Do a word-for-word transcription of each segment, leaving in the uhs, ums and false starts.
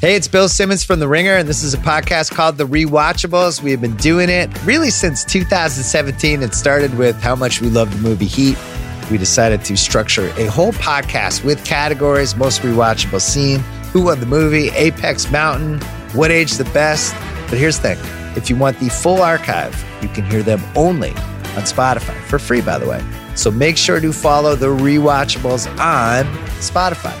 Hey, it's Bill Simmons from The Ringer, and this is a podcast called The Rewatchables. We have been doing it really since two thousand seventeen. It started with how much we love the movie Heat. We decided to structure a whole podcast with categories: most rewatchable scene, who won the movie, Apex Mountain, what age the best. But here's the thing. If you want the full archive, you can hear them only on Spotify for free, by the way. So make sure to follow The Rewatchables on Spotify.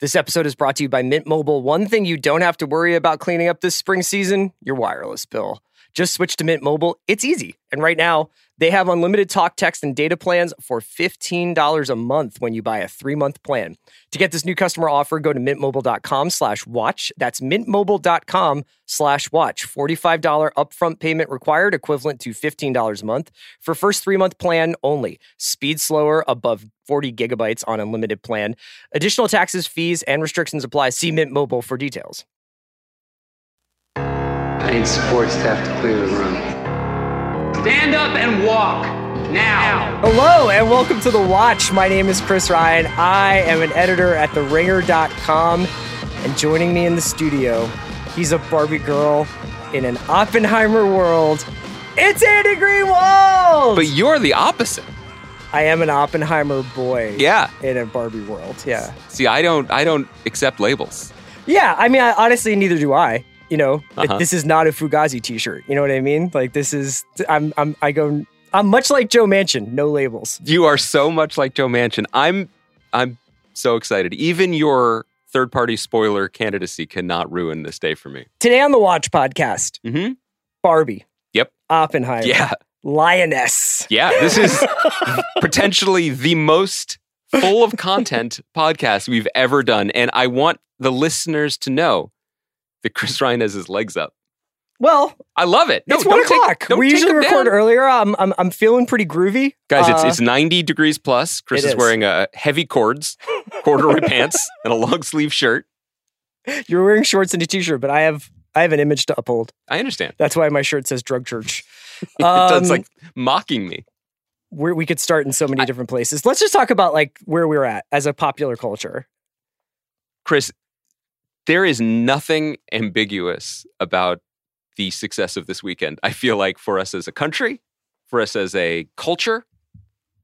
This episode is brought to you by Mint Mobile. One thing you don't have to worry about cleaning up this spring season, your wireless bill. Just switch to Mint Mobile. It's easy. And right now, they have unlimited talk, text, and data plans for fifteen dollars a month when you buy a three-month plan. To get this new customer offer, go to mintmobile.com slash watch. That's mintmobile.com slash watch. forty-five dollars upfront payment required, equivalent to fifteen dollars a month. For first three-month plan only. Speed slower, above forty gigabytes on unlimited plan. Additional taxes, fees, and restrictions apply. See Mint Mobile for details. I need support staff to clear the room. Stand up and walk now. Hello and welcome to The Watch. My name is Chris Ryan. I am an editor at the ringer dot com, and joining me in the studio, he's a Barbie girl in an Oppenheimer world. It's Andy Greenwald. But you're the opposite. I am an Oppenheimer boy. Yeah. In a Barbie world. Yeah. See, I don't I don't accept labels. Yeah, I mean, I, honestly, neither do I. You know, uh-huh. This is not a Fugazi t-shirt. You know what I mean? Like, this is, I'm, I'm, I go, I'm much like Joe Manchin, no labels. You are so much like Joe Manchin. I'm, I'm so excited. Even your third-party spoiler candidacy cannot ruin this day for me. Today on the Watch podcast, mm-hmm. Barbie. Yep. Oppenheimer. Yeah. Lioness. Yeah, this is potentially the most full of content podcast we've ever done. And I want the listeners to know that Chris Ryan has his legs up. Well, I love it. No, it's one o'clock. Take, we usually record down. Earlier. I'm, I'm I'm feeling pretty groovy, guys. Uh, it's it's ninety degrees plus. Chris is, is wearing a heavy cords, corduroy pants, and a long sleeve shirt. You're wearing shorts and a t-shirt, but I have I have an image to uphold. I understand. That's why my shirt says Drug Church. Um, it's like mocking me. Where we could start in so many I, different places. Let's just talk about like where we're at as a popular culture, Chris. There is nothing ambiguous about the success of this weekend. I feel like for us as a country, for us as a culture,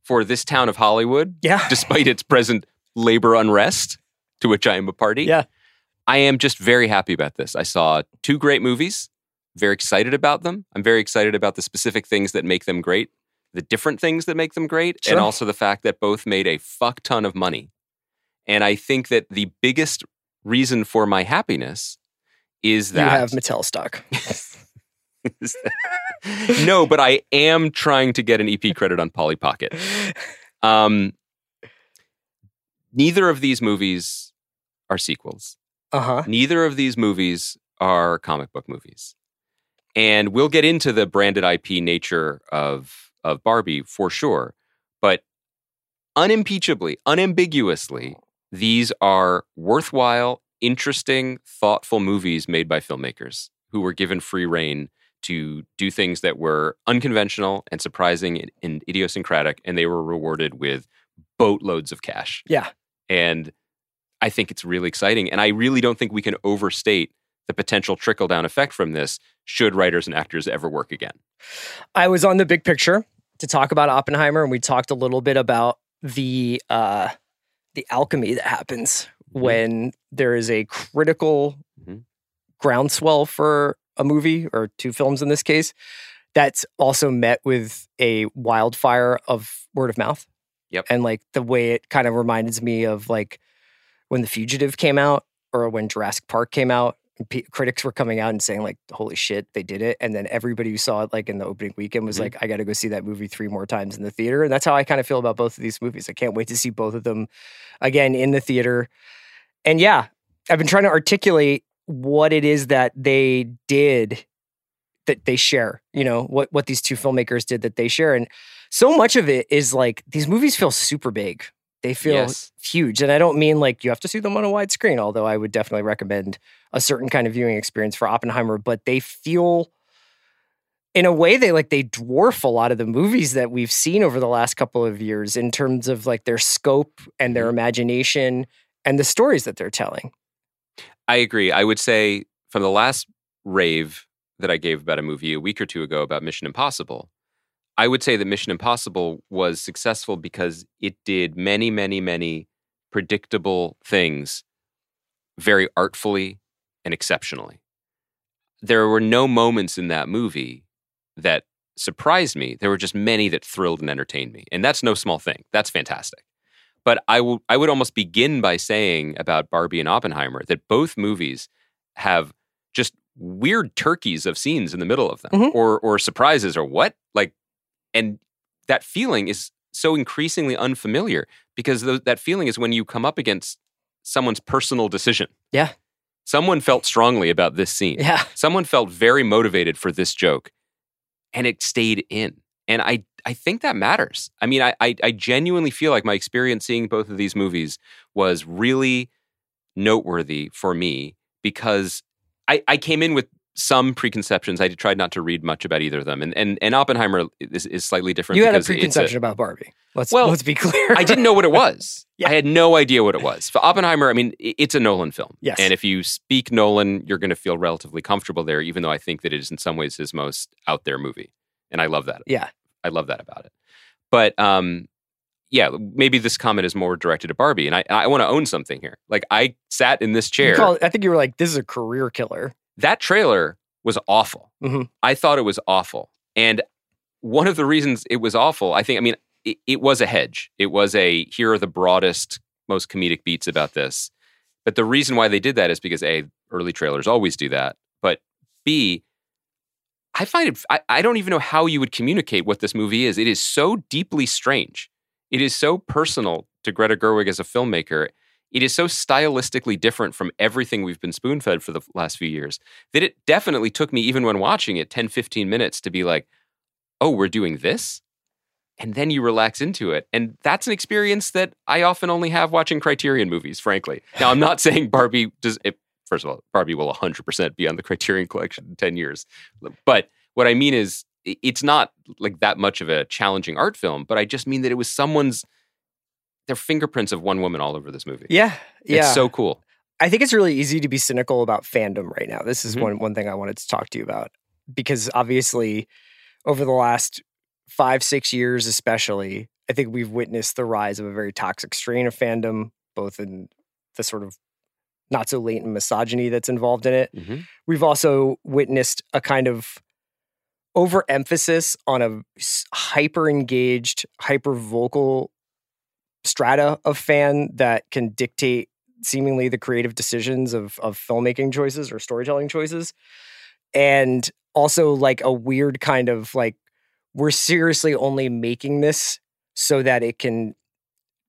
for this town of Hollywood, yeah. Despite its present labor unrest, to which I am a party, yeah. I am just very happy about this. I saw two great movies, very excited about them. I'm very excited about the specific things that make them great, the different things that make them great, sure. And also the fact that both made a fuck ton of money. And I think that the biggest reason for my happiness is that you have Mattel stock. that, no, but I am trying to get an E P credit on Polly Pocket. Um, neither of these movies are sequels. Uh huh. Neither of these movies are comic book movies, and we'll get into the branded I P nature of of Barbie for sure. But unimpeachably, unambiguously, these are worthwhile, interesting, thoughtful movies made by filmmakers who were given free rein to do things that were unconventional and surprising and, and idiosyncratic, and they were rewarded with boatloads of cash. Yeah. And I think it's really exciting, and I really don't think we can overstate the potential trickle-down effect from this should writers and actors ever work again. I was on The Big Picture to talk about Oppenheimer, and we talked a little bit about the... Uh, the alchemy that happens when there is a critical mm-hmm. groundswell for a movie, or two films in this case, that's also met with a wildfire of word of mouth. Yep. And like the way it kind of reminds me of like when The Fugitive came out, or when Jurassic Park came out, and p- critics were coming out and saying like, holy shit, they did it. And then everybody who saw it like in the opening weekend was mm-hmm. like, I got to go see that movie three more times in the theater. And that's how I kind of feel about both of these movies. I can't wait to see both of them again in the theater. And yeah, I've been trying to articulate what it is that they did that they share, you know, what, what these two filmmakers did that they share. And so much of it is like, these movies feel super big. They feel yes. huge. And I don't mean like you have to see them on a wide screen, although I would definitely recommend a certain kind of viewing experience for Oppenheimer, but they feel, in a way, they like, they dwarf a lot of the movies that we've seen over the last couple of years in terms of like their scope and their imagination and the stories that they're telling. I agree. I would say from the last rave that I gave about a movie a week or two ago about Mission Impossible, I would say that Mission Impossible was successful because it did many, many, many predictable things very artfully and exceptionally. There were no moments in that movie that surprised me. There were just many that thrilled and entertained me. And that's no small thing. That's fantastic. But I, w- I would almost begin by saying about Barbie and Oppenheimer that both movies have just weird turkeys of scenes in the middle of them mm-hmm. or or surprises or what? Like, and that feeling is so increasingly unfamiliar because th- that feeling is when you come up against someone's personal decision. Yeah. Someone felt strongly about this scene. Yeah. Someone felt very motivated for this joke and it stayed in. And I I think that matters. I mean, I, I I genuinely feel like my experience seeing both of these movies was really noteworthy for me because I, I came in with some preconceptions. I tried not to read much about either of them. And and, and Oppenheimer is, is slightly different. You had a preconception a, about Barbie. Let's, well, let's be clear. I didn't know what it was. Yeah. I had no idea what it was. For Oppenheimer, I mean, it's a Nolan film. Yes. And if you speak Nolan, you're going to feel relatively comfortable there, even though I think that it is in some ways his most out there movie. And I love that. Yeah. I love that about it. But um, yeah, maybe this comment is more directed at Barbie. And I, I want to own something here. Like I sat in this chair. You call it, I think you were like, this is a career killer. That trailer was awful. Mm-hmm. I thought it was awful. And one of the reasons it was awful, I think, I mean, it, it was a hedge. It was a, here are the broadest, most comedic beats about this. But the reason why they did that is because A, early trailers always do that. But B, I find it, I, I don't even know how you would communicate what this movie is. It is so deeply strange. It is so personal to Greta Gerwig as a filmmaker. It is so stylistically different from everything we've been spoon-fed for the last few years that it definitely took me, even when watching it, ten, fifteen minutes to be like, oh, we're doing this? And then you relax into it. And that's an experience that I often only have watching Criterion movies, frankly. Now, I'm not saying Barbie does... It, first of all, Barbie will one hundred percent be on the Criterion Collection in ten years. But what I mean is, it's not like that much of a challenging art film, but I just mean that it was someone's, their fingerprints of one woman all over this movie. Yeah, yeah. It's so cool. I think it's really easy to be cynical about fandom right now. This is mm-hmm. one, one thing I wanted to talk to you about, because obviously over the last five, six years especially, I think we've witnessed the rise of a very toxic strain of fandom, both in the sort of not so latent misogyny that's involved in it. Mm-hmm. We've also witnessed a kind of overemphasis on a hyper-engaged, hyper-vocal strata of fan that can dictate seemingly the creative decisions of, of filmmaking choices or storytelling choices. And also like a weird kind of like, we're seriously only making this so that it can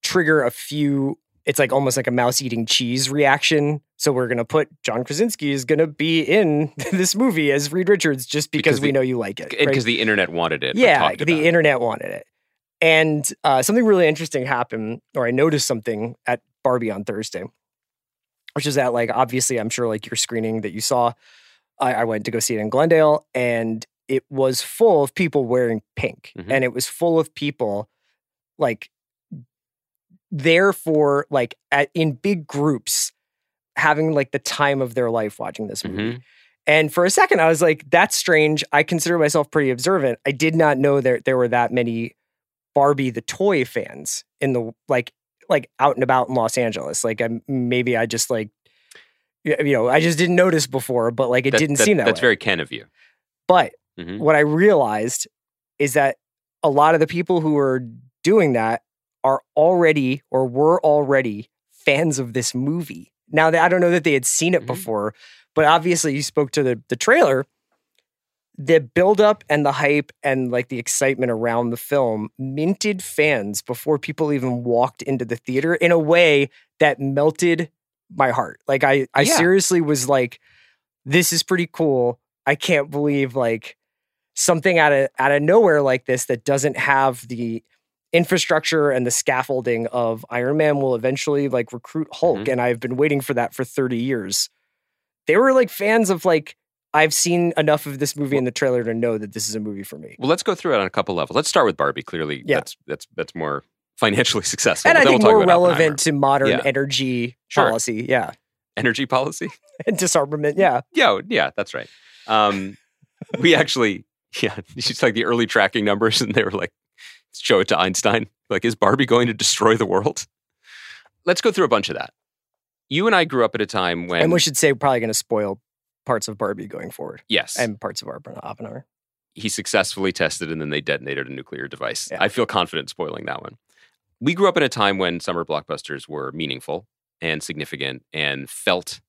trigger a few... It's like almost like a mouse eating cheese reaction. So we're going to put John Krasinski is going to be in this movie as Reed Richards just because, because the, we know you like it. Because right? the internet wanted it. Yeah, the internet it. wanted it. And uh, something really interesting happened, or I noticed something at Barbie on Thursday, which is that like, obviously, I'm sure like your screening that you saw, I, I went to go see it in Glendale, and it was full of people wearing pink. Mm-hmm. And it was full of people like... therefore, like at, in big groups, having like the time of their life watching this movie. Mm-hmm. And for a second, I was like, that's strange. I consider myself pretty observant. I did not know that there were that many Barbie the toy fans in the like, like out and about in Los Angeles. Like I'm, maybe I just like, you know, I just didn't notice before, but like it that, didn't that, seem that That's way. Very Ken of you. But mm-hmm. what I realized is that a lot of the people who are doing that are already or were already fans of this movie. Now, I don't know that they had seen it mm-hmm. before, but obviously you spoke to the, the trailer. The buildup and the hype and like the excitement around the film minted fans before people even walked into the theater in a way that melted my heart. Like I, I yeah. seriously was like, this is pretty cool. I can't believe like something out of out of nowhere like this that doesn't have the infrastructure and the scaffolding of Iron Man will eventually like recruit Hulk. Mm-hmm. And I've been waiting for that for thirty years. They were like fans of like, I've seen enough of this movie in the trailer to know that this is a movie for me. Well, let's go through it on a couple levels. Let's start with Barbie. Clearly, yeah. that's that's that's more financially successful. And I think we'll more relevant to modern yeah. energy sure. policy. Yeah. Energy policy? And disarmament, yeah. Yeah, yeah, that's right. Um, we actually, yeah, it's like the early tracking numbers, and they were like, show it to Einstein. Like, is Barbie going to destroy the world? Let's go through a bunch of that. You and I grew up at a time when... And we should say we're probably going to spoil parts of Barbie going forward. Yes. And parts of Oppenheimer. He successfully tested and then they detonated a nuclear device. Yeah. I feel confident spoiling that one. We grew up in a time when summer blockbusters were meaningful and significant and felt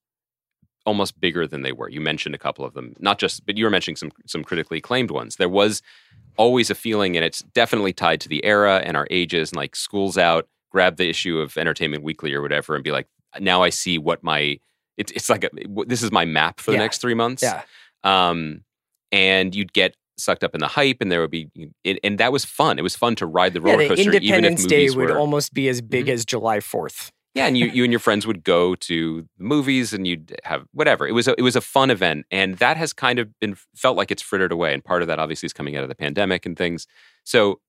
almost bigger than they were. You mentioned a couple of them, not just, but you were mentioning some some critically acclaimed ones. There was always a feeling, and it's definitely tied to the era and our ages, and like School's Out, grab the issue of Entertainment Weekly or whatever and be like, now I see what my... It's it's like a, this is my map for the yeah. next three months, yeah. Um, and you'd get sucked up in the hype, and there would be, it, and that was fun. It was fun to ride the roller yeah, the coaster. Independence even if movies Day would were, almost be as big mm-hmm. as July fourth. Yeah, and you you and your friends would go to the movies, and you'd have whatever. It was a, it was a fun event, and that has kind of been felt like it's frittered away. And part of that obviously is coming out of the pandemic and things. So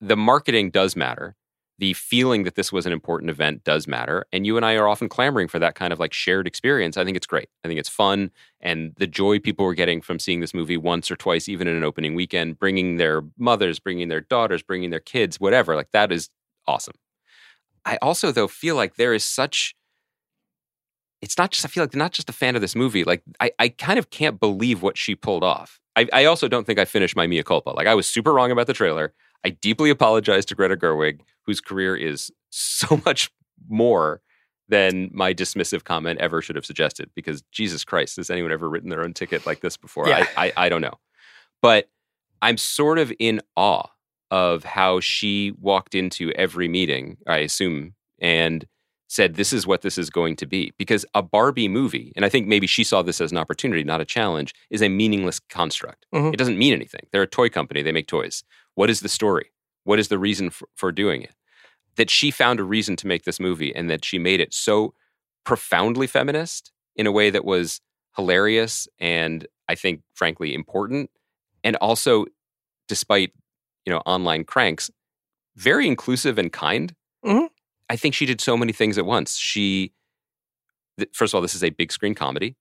the marketing does matter. The feeling that this was an important event does matter. And you and I are often clamoring for that kind of like shared experience. I think it's great. I think it's fun. And the joy people were getting from seeing this movie once or twice, even in an opening weekend, bringing their mothers, bringing their daughters, bringing their kids, whatever, like that is awesome. I also, though, feel like there is such, it's not just, I feel like not just a fan of this movie. Like I, I kind of can't believe what she pulled off. I, I also don't think I finished my mea culpa. Like I was super wrong about the trailer. I deeply apologize to Greta Gerwig, whose career is so much more than my dismissive comment ever should have suggested. Because Jesus Christ, has anyone ever written their own ticket like this before? Yeah. I, I I don't know. But I'm sort of in awe of how she walked into every meeting, I assume, and said, this is what this is going to be. Because a Barbie movie, and I think maybe she saw this as an opportunity, not a challenge, is a meaningless construct. Mm-hmm. It doesn't mean anything. They're a toy company. They make toys. What is the story? What is the reason for, for doing it? That she found a reason to make this movie and that she made it so profoundly feminist in a way that was hilarious and I think, frankly, important. And also, despite, you know, online cranks, very inclusive and kind. Mm-hmm. I think she did so many things at once. She, th- first of all, this is a big screen comedy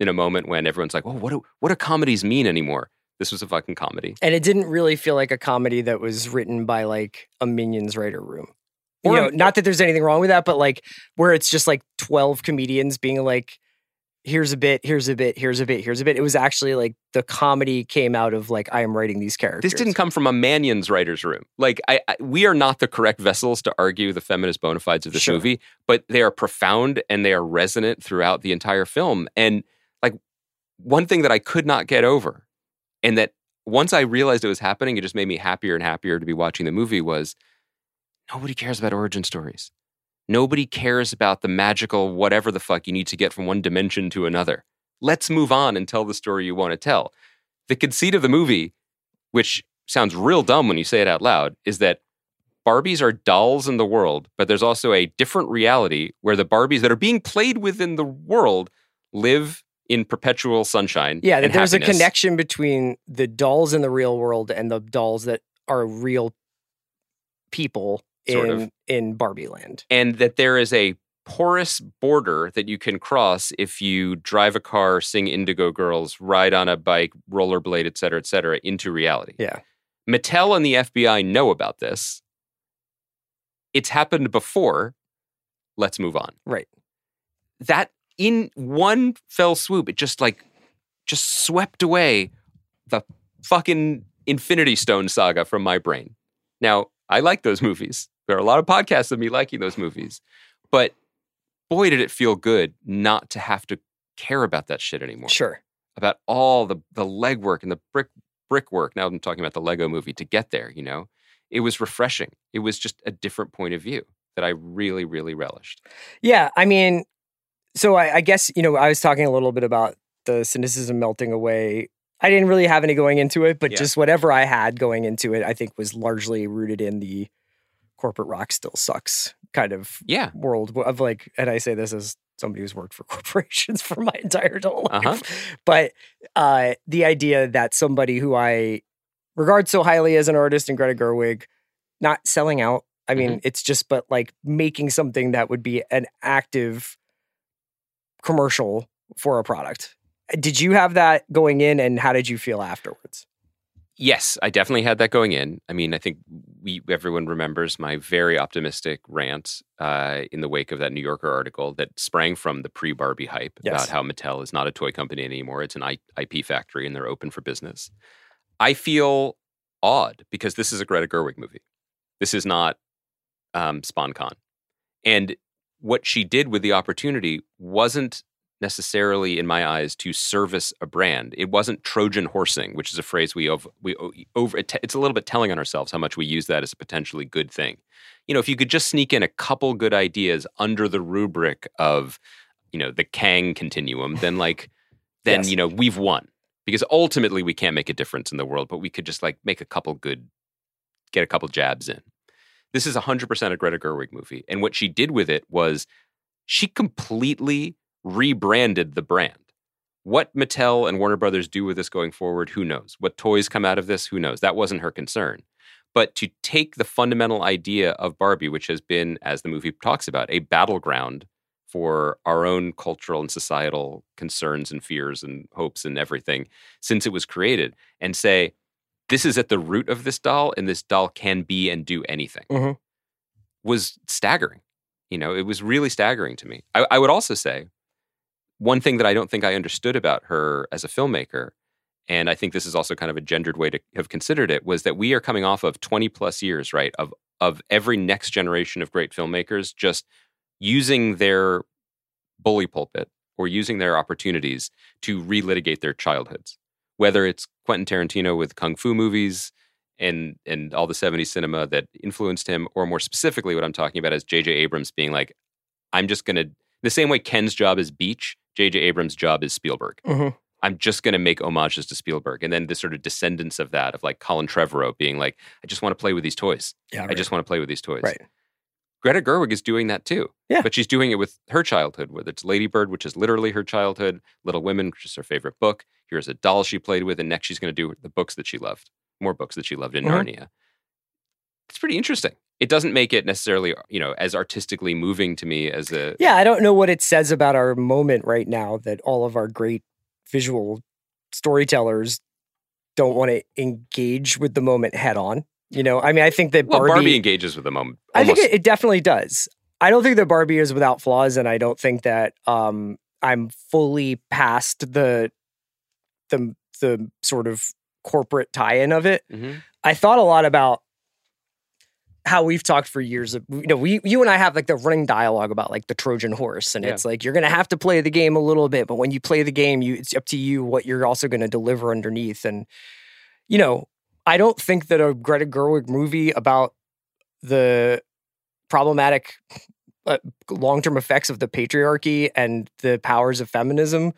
in a moment when everyone's like, oh, what do, what do comedies mean anymore? This was a fucking comedy. And it didn't really feel like a comedy that was written by like a Minions writer room. Or, you know, not that there's anything wrong with that, but like where it's just like twelve comedians being like, here's a bit, here's a bit, here's a bit, here's a bit. It was actually like the comedy came out of like, I am writing these characters. This didn't come from a Mannions writer's room. Like I, I we are not the correct vessels to argue the feminist bona fides of this sure. movie, but they are profound and they are resonant throughout the entire film. And like one thing that I could not get over, and that once I realized it was happening, it just made me happier and happier to be watching the movie, was nobody cares about origin stories. Nobody cares about the magical whatever the fuck you need to get from one dimension to another. Let's move on and tell the story you want to tell. The conceit of the movie, which sounds real dumb when you say it out loud, is that Barbies are dolls in the world, but there's also a different reality where the Barbies that are being played with in the world live in perpetual sunshine. Yeah, and there's happiness. A connection between the dolls in the real world and the dolls that are real people sort in, of. in Barbie land. And that there is a porous border that you can cross if you drive a car, sing Indigo Girls, ride on a bike, rollerblade, et cetera, et cetera, into reality. Yeah. Mattel and the F B I know about this. It's happened before. Let's move on. Right. That... in one fell swoop, it just like, just swept away the fucking Infinity Stone saga from my brain. Now, I like those movies. There are a lot of podcasts of me liking those movies. But boy, did it feel good not to have to care about that shit anymore. Sure. About all the, the legwork and the brick brickwork. Now I'm talking about the Lego movie to get there, you know. It was refreshing. It was just a different point of view that I really, really relished. Yeah, I mean... So I, I guess, you know, I was talking a little bit about the cynicism melting away. I didn't really have any going into it, but yeah. just whatever I had going into it, I think was largely rooted in the corporate rock still sucks kind of yeah. world of like, and I say this as somebody who's worked for corporations for my entire adult life, uh-huh. but uh, the idea that somebody who I regard so highly as an artist and Greta Gerwig, not selling out. I mean, mm-hmm. it's just, but like making something that would be an active commercial for a product. Did you have that going in, and how did you feel afterwards? Yes, I definitely had that going in. I mean, I think we everyone remembers my very optimistic rant uh, in the wake of that New Yorker article that sprang from the pre-Barbie hype yes. about how Mattel is not a toy company anymore. It's an I P factory, and they're open for business. I feel awed because this is a Greta Gerwig movie. This is not um, SponCon. And what she did with the opportunity wasn't necessarily, in my eyes, to service a brand. It wasn't Trojan horsing, which is a phrase we over, we over. It's a little bit telling on ourselves how much we use that as a potentially good thing. You know, if you could just sneak in a couple good ideas under the rubric of, you know, the Kang continuum, then like, then yes. you know, we've won, because ultimately we can't make a difference in the world, but we could just like make a couple good, get a couple jabs in. This is one hundred percent a Greta Gerwig movie, and what she did with it was she completely rebranded the brand. What Mattel and Warner Brothers do with this going forward, who knows? What toys come out of this, who knows? That wasn't her concern. But to take the fundamental idea of Barbie, which has been, as the movie talks about, a battleground for our own cultural and societal concerns and fears and hopes and everything since it was created, and say, this is at the root of this doll, and this doll can be and do anything, mm-hmm. was staggering. You know, it was really staggering to me. I, I would also say, one thing that I don't think I understood about her as a filmmaker, and I think this is also kind of a gendered way to have considered it, was that we are coming off of twenty plus years, right, of of every next generation of great filmmakers just using their bully pulpit or using their opportunities to relitigate their childhoods. Whether it's Quentin Tarantino with Kung Fu movies and and all the seventies cinema that influenced him, or more specifically what I'm talking about is J J. Abrams being like, I'm just going to, the same way Ken's job is Beach, J J. Abrams' job is Spielberg. Mm-hmm. I'm just going to make homages to Spielberg. And then the sort of descendants of that, of like Colin Trevorrow being like, I just want to play with these toys. Yeah, right. I just want to play with these toys. Right. Greta Gerwig is doing that too. Yeah. But she's doing it with her childhood, whether it's Lady Bird, which is literally her childhood, Little Women, which is her favorite book. Here's a doll she played with, and next she's going to do the books that she loved, more books that she loved in mm-hmm. Narnia. It's pretty interesting. It doesn't make it necessarily, you know, as artistically moving to me as a... Yeah, I don't know what it says about our moment right now that all of our great visual storytellers don't want to engage with the moment head on. You know, I mean, I think that Barbie... Well, Barbie engages with the moment. Almost. I think it, it definitely does. I don't think that Barbie is without flaws, and I don't think that um, I'm fully past the, the, the sort of corporate tie-in of it. Mm-hmm. I thought a lot about how we've talked for years of, you know, we, you and I have like the running dialogue about like the Trojan horse, and yeah. it's like, you're going to have to play the game a little bit, but when you play the game, you, it's up to you what you're also going to deliver underneath. And, you know, I don't think that a Greta Gerwig movie about the problematic uh, long-term effects of the patriarchy and the powers of feminism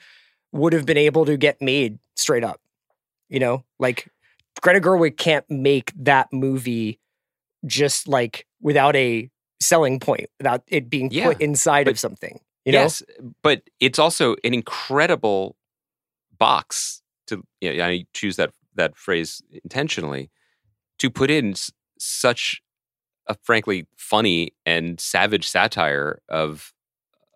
would have been able to get made straight up, you know, like Greta Gerwig can't make that movie just like without a selling point, without it being yeah, put inside but, of something. You yes, know? But it's also an incredible box to, you know, I choose that that phrase intentionally, to put in such a frankly funny and savage satire of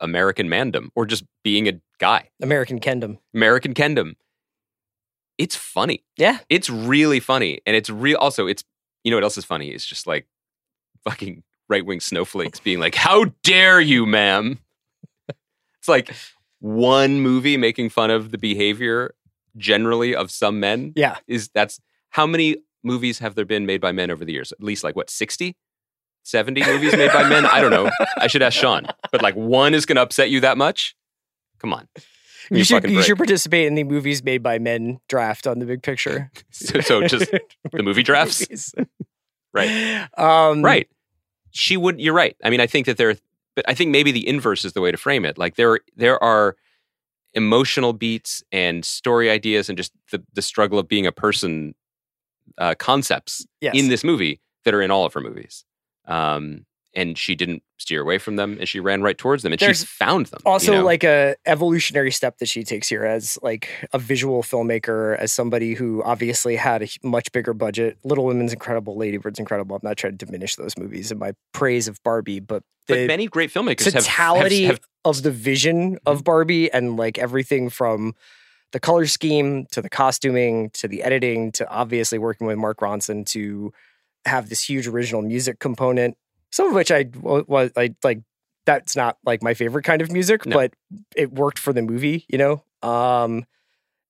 American mandom, or just being a guy. American kendom. American kendom. It's funny. Yeah. It's really funny. And it's real. Also, it's, you know what else is funny? It's just like fucking right-wing snowflakes being like, how dare you, ma'am? It's like one movie making fun of the behavior generally of some men. Yeah. Is that's how many movies have there been made by men over the years? At least like what, sixty? seventy movies made by men? I don't know. I should ask Sean. But like one is going to upset you that much? Come on. You should, you should participate in the movies made by men draft on The Big Picture. so, so just the movie drafts? Right. Um, right. She would, you're right. I mean, I think that there, But I think maybe the inverse is the way to frame it. Like there, there are emotional beats and story ideas and just the, the struggle of being a person uh, concepts yes. in this movie that are in all of her movies. Um, and she didn't steer away from them, and she ran right towards them, and There's she found them. Also, you know? Like a evolutionary step that she takes here as like a visual filmmaker, as somebody who obviously had a much bigger budget. Little Women's incredible, Lady Bird's incredible. I'm not trying to diminish those movies and my praise of Barbie, but the but many great filmmakers totality have, have, have, of the vision mm-hmm. of Barbie, and like everything from the color scheme to the costuming to the editing to obviously working with Mark Ronson to have this huge original music component. Some of which I was like, like, that's not like my favorite kind of music, no. but it worked for the movie, you know? Um,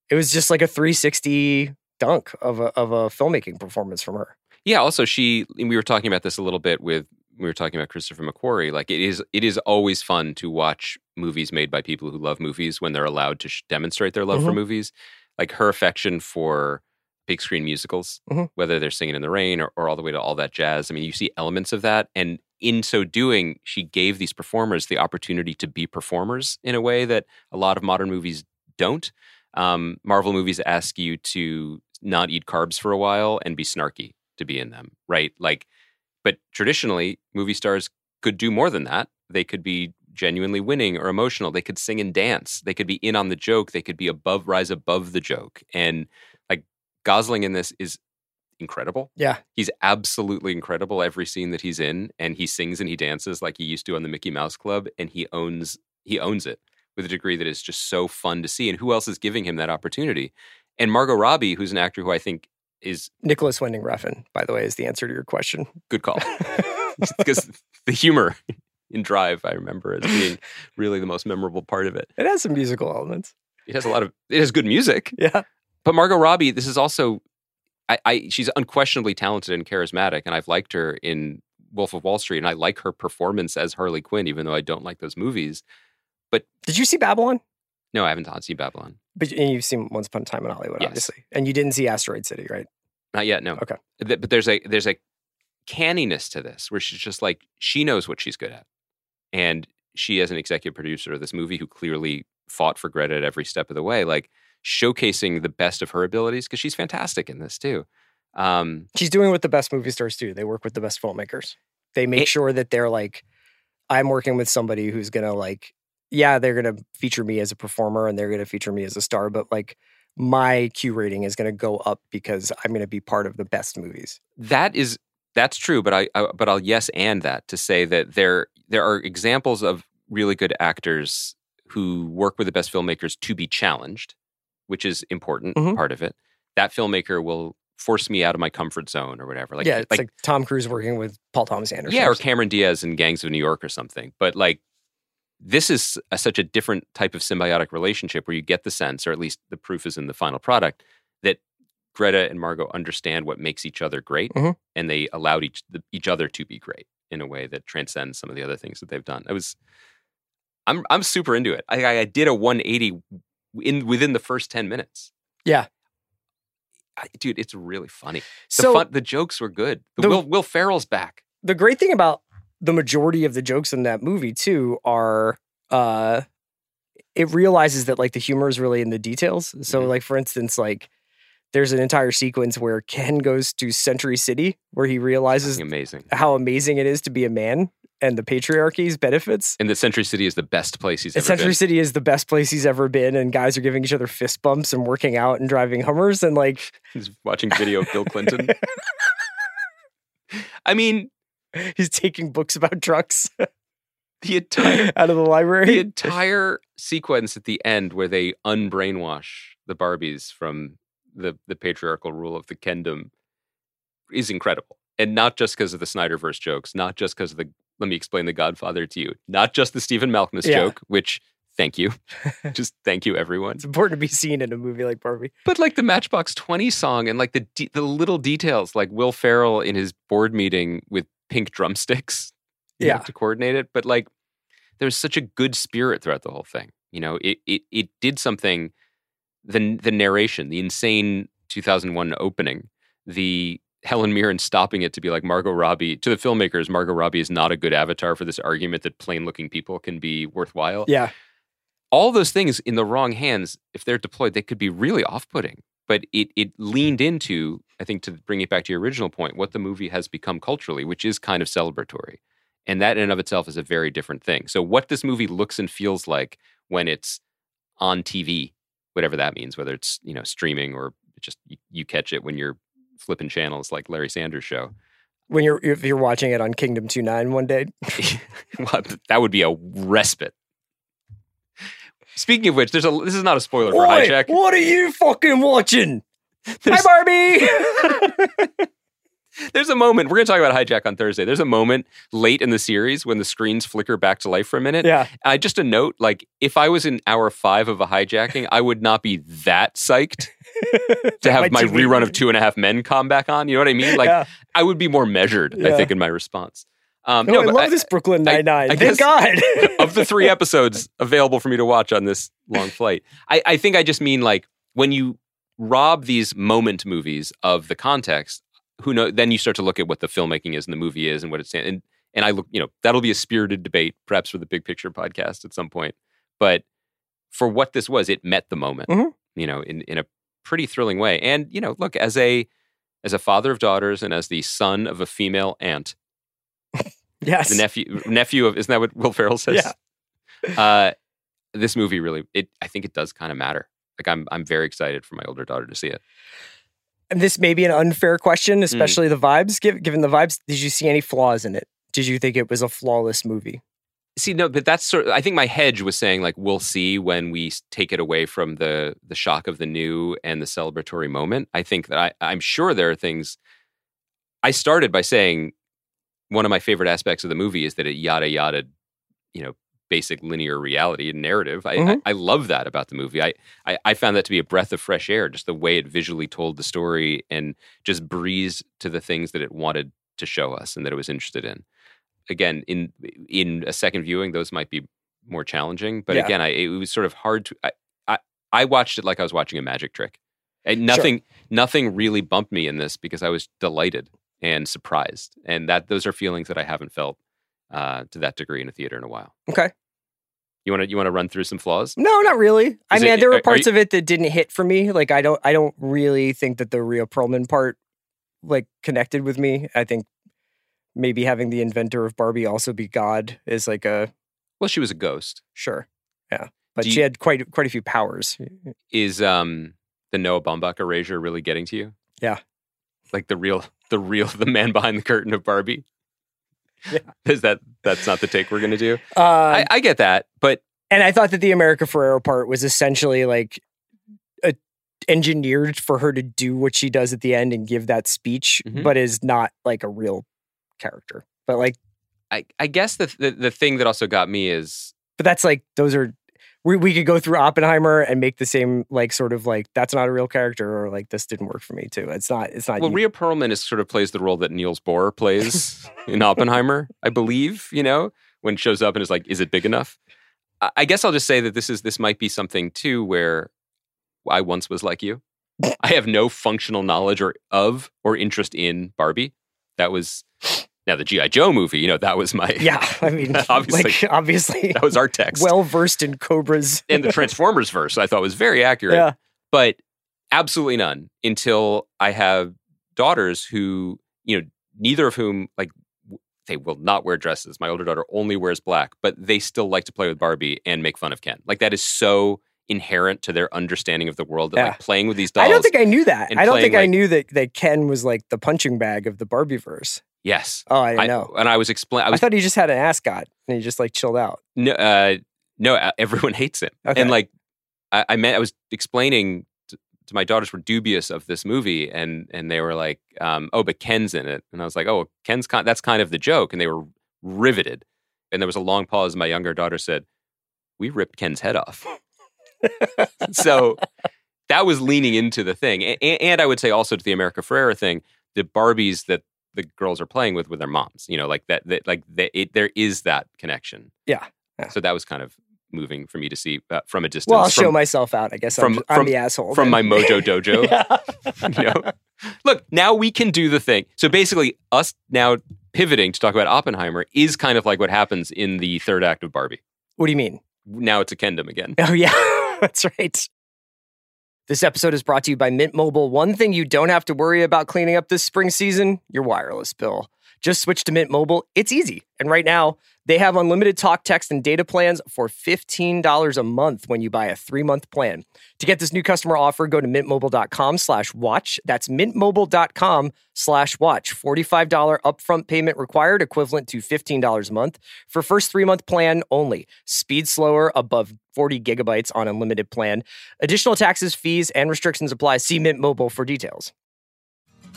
it was just like a three sixty dunk of a, of a filmmaking performance from her. Yeah. Also, she, we were talking about this a little bit with, we were talking about Christopher McQuarrie. Like it is, it is always fun to watch movies made by people who love movies when they're allowed to sh- demonstrate their love mm-hmm. for movies. Like her affection for big screen musicals, mm-hmm. whether they're Singing in the Rain or, or all the way to All That Jazz. I mean, you see elements of that. And in so doing, she gave these performers the opportunity to be performers in a way that a lot of modern movies don't. Um, Marvel movies ask you to not eat carbs for a while and be snarky to be in them, right? Like, but traditionally, movie stars could do more than that. They could be genuinely winning or emotional. They could sing and dance. They could be in on the joke. They could be above, rise above the joke. And Gosling in this is incredible. Yeah. He's absolutely incredible every scene that he's in, and he sings and he dances like he used to on the Mickey Mouse Club, and he owns he owns it with a degree that is just so fun to see. And who else is giving him that opportunity? And Margot Robbie, who's an actor who I think is... Nicholas Winding Refn, by the way, is the answer to your question. Good call. Because the humor in Drive, I remember, as being really the most memorable part of it. It has some musical elements. It has a lot of... It has good music. Yeah. But Margot Robbie, this is also, I, I she's unquestionably talented and charismatic, and I've liked her in Wolf of Wall Street, and I like her performance as Harley Quinn, even though I don't like those movies. But did you see Babylon? No, I haven't seen Babylon. But and you've seen Once Upon a Time in Hollywood, yes. obviously, and you didn't see Asteroid City, right? Not yet, no. Okay, but there's a there's a canniness to this where she's just like, she knows what she's good at, and she, as an executive producer of this movie, who clearly fought for Greta at every step of the way, like. Showcasing the best of her abilities, because she's fantastic in this too. Um, she's doing what the best movie stars do. They work with the best filmmakers. They make it, sure that they're like, I'm working with somebody who's going to like, yeah, they're going to feature me as a performer and they're going to feature me as a star, but like my Q rating is going to go up because I'm going to be part of the best movies. That is, that's true, but, I, I, but I'll yes and that to say that there there are examples of really good actors who work with the best filmmakers to be challenged, which is important mm-hmm. part of it. That filmmaker will force me out of my comfort zone or whatever. Like, yeah, it's like, like Tom Cruise working with Paul Thomas Anderson. Yeah, or Cameron Diaz in Gangs of New York or something. But like, this is a, such a different type of symbiotic relationship where you get the sense, or at least the proof is in the final product, that Greta and Margot understand what makes each other great, mm-hmm. and they allowed each each other to be great in a way that transcends some of the other things that they've done. I was, I'm I'm super into it. I, I did a one eighty. In within the first ten minutes, yeah, I, dude, it's really funny. The so fun, the jokes were good. The, the Will Will Ferrell's back. The great thing about the majority of the jokes in that movie too are uh, it realizes that like the humor is really in the details. So mm-hmm. like for instance, like there's an entire sequence where Ken goes to Century City where he realizes amazing. how amazing it is to be a man. And the patriarchy's benefits. And that Century City is the best place he's ever Century been. Century City is the best place he's ever been, and guys are giving each other fist bumps and working out and driving Hummers and like... He's watching video of Bill Clinton. I mean... He's taking books about drugs. The entire... out of the library. The entire sequence at the end where they unbrainwash the Barbies from the, the patriarchal rule of the Kendom is incredible. And not just because of the Snyderverse jokes, not just because of the... Let me explain The Godfather to you. Not just the Stephen Malkmus yeah. joke, which, thank you. Just thank you, everyone. It's important to be seen in a movie like Barbie. But like the Matchbox twenty song and like the de- the little details, like Will Ferrell in his board meeting with pink drumsticks yeah. you know, to coordinate it. But like there's such a good spirit throughout the whole thing. You know, it it, it did something, the the narration, the insane two thousand one opening, the Helen Mirren stopping it to be like, Margot Robbie, to the filmmakers, Margot Robbie is not a good avatar for this argument that plain-looking people can be worthwhile. Yeah. All those things in the wrong hands, if they're deployed, they could be really off-putting. But it it leaned into, I think, to bring it back to your original point, what the movie has become culturally, which is kind of celebratory. And that in and of itself is a very different thing. So what this movie looks and feels like when it's on T V, whatever that means, whether it's, you know, streaming or just you, you catch it when you're flipping channels like Larry Sanders' show. When you're if you're watching it on Kingdom two nine one day. Well, that would be a respite. Speaking of which, there's a this is not a spoiler for Oi, Hijack. What are you fucking watching? There's, Hi, Barbie! There's a moment, we're going to talk about Hijack on Thursday. There's a moment late in the series when the screens flicker back to life for a minute. Yeah. Uh, just a note, like, if I was in hour five of a hijacking, I would not be that psyched to have my, my rerun of Two and a Half Men come back on. You know what I mean? Like, yeah. I would be more measured, yeah. I think, in my response. Um, no, no, I love I, this Brooklyn Nine-Nine. I, I Thank God. Of the three episodes available for me to watch on this long flight, I, I think I just mean, like, when you rob these moment movies of the context, who know? Then you start to look at what the filmmaking is and the movie is and what it's and and I look, you know, that'll be a spirited debate, perhaps for the Big Picture podcast at some point. But for what this was, it met the moment, mm-hmm. you know, in in a pretty thrilling way. And you know, look, as a as a father of daughters and as the son of a female aunt. Yes. The nephew nephew of, isn't that what Will Ferrell says? Yeah. uh, this movie really, it I think it does kind of matter. Like I'm I'm very excited for my older daughter to see it. And this may be an unfair question, especially mm. the vibes. Given the vibes, did you see any flaws in it? Did you think it was a flawless movie? See, no, but that's sort of, I think my hedge was saying, like, we'll see when we take it away from the the shock of the new and the celebratory moment. I think that I, I'm sure there are things. I started by saying one of my favorite aspects of the movie is that it yada yada, you know, basic linear reality and narrative. I, mm-hmm. I, I love that about the movie. I, I, I found that to be a breath of fresh air, just the way it visually told the story and just breezed to the things that it wanted to show us and that it was interested in. Again, in in a second viewing, those might be more challenging. But yeah. again, I, it was sort of hard to... I, I, I watched it like I was watching a magic trick. And nothing, sure. nothing really bumped me in this because I was delighted and surprised. And that those are feelings that I haven't felt Uh, to that degree in a theater in a while. Okay. You want to you want to run through some flaws? No, not really. Is I mean, it, there were parts you, of it that didn't hit for me. Like I don't I don't really think that the Rhea Perlman part like connected with me. I think maybe having the inventor of Barbie also be God is like a well, she was a ghost. Sure. Yeah. But Do she you, had quite quite a few powers. Is um the Noah Baumbach erasure really getting to you? Yeah. Like the real the real the man behind the curtain of Barbie? Yeah. Is that that's not the take we're going to do? Uh, I, I get that, but and I thought that the America Ferrera part was essentially like a, engineered for her to do what she does at the end and give that speech, mm-hmm. but is not like a real character. But like, I, I guess the, the the thing that also got me is, but that's like those are we we could go through Oppenheimer and make the same like sort of like that's not a real character or like this didn't work for me too. It's not. It's not. Well, Rhea Perlman is sort of plays the role that Niels Bohr plays in Oppenheimer, I believe. You know, when it shows up and is like, is it big enough? I, I guess I'll just say that this is this might be something too where I once was like you. I have no functional knowledge or of or interest in Barbie. That was. Now, the G I. Joe movie, you know, that was my... Yeah, I mean, obviously, like, obviously... That was our text. Well-versed in Cobras. And the Transformers verse, I thought was very accurate. Yeah. But absolutely none until I have daughters who, you know, neither of whom, like, they will not wear dresses. My older daughter only wears black, but they still like to play with Barbie and make fun of Ken. Like, that is so inherent to their understanding of the world that yeah. like playing with these dolls. I don't think I knew that. I don't think like, I knew that, that Ken was like the punching bag of the Barbie verse. Yes. Oh, I didn't I, know. And I was explaining. I, I thought he just had an ascot and he just like chilled out. No, uh, no, everyone hates him. Okay. And like I, I meant, I was explaining to, to my daughters were dubious of this movie, and and they were like, um, "Oh, but Ken's in it," and I was like, "Oh, Ken's con- that's kind of the joke," and they were riveted. And there was a long pause. And my younger daughter said, "We ripped Ken's head off." So that was leaning into the thing. And, and I would say also to the America Ferrera thing, the Barbies that the girls are playing with with their moms, you know, like that, that like that, it, there is that connection. Yeah. yeah. So that was kind of moving for me to see uh, from a distance. Well, I'll from, show myself out. I guess from, I'm, just, from, I'm the asshole. From then. My Mojo Dojo. Yeah. You know? Look, now we can do the thing. So basically, us now pivoting to talk about Oppenheimer is kind of like what happens in the third act of Barbie. What do you mean? Now it's a Kendom again. Oh, yeah. That's right. This episode is brought to you by Mint Mobile. One thing you don't have to worry about cleaning up this spring season, your wireless bill. Just switch to Mint Mobile. It's easy. And right now, they have unlimited talk, text, and data plans for fifteen dollars a month when you buy a three-month plan. To get this new customer offer, go to mintmobile.com slash watch. That's mintmobile.com slash watch. forty-five dollars upfront payment required, equivalent to fifteen dollars a month for first three-month plan only. Speed slower, above forty gigabytes on unlimited plan. Additional taxes, fees, and restrictions apply. See Mint Mobile for details.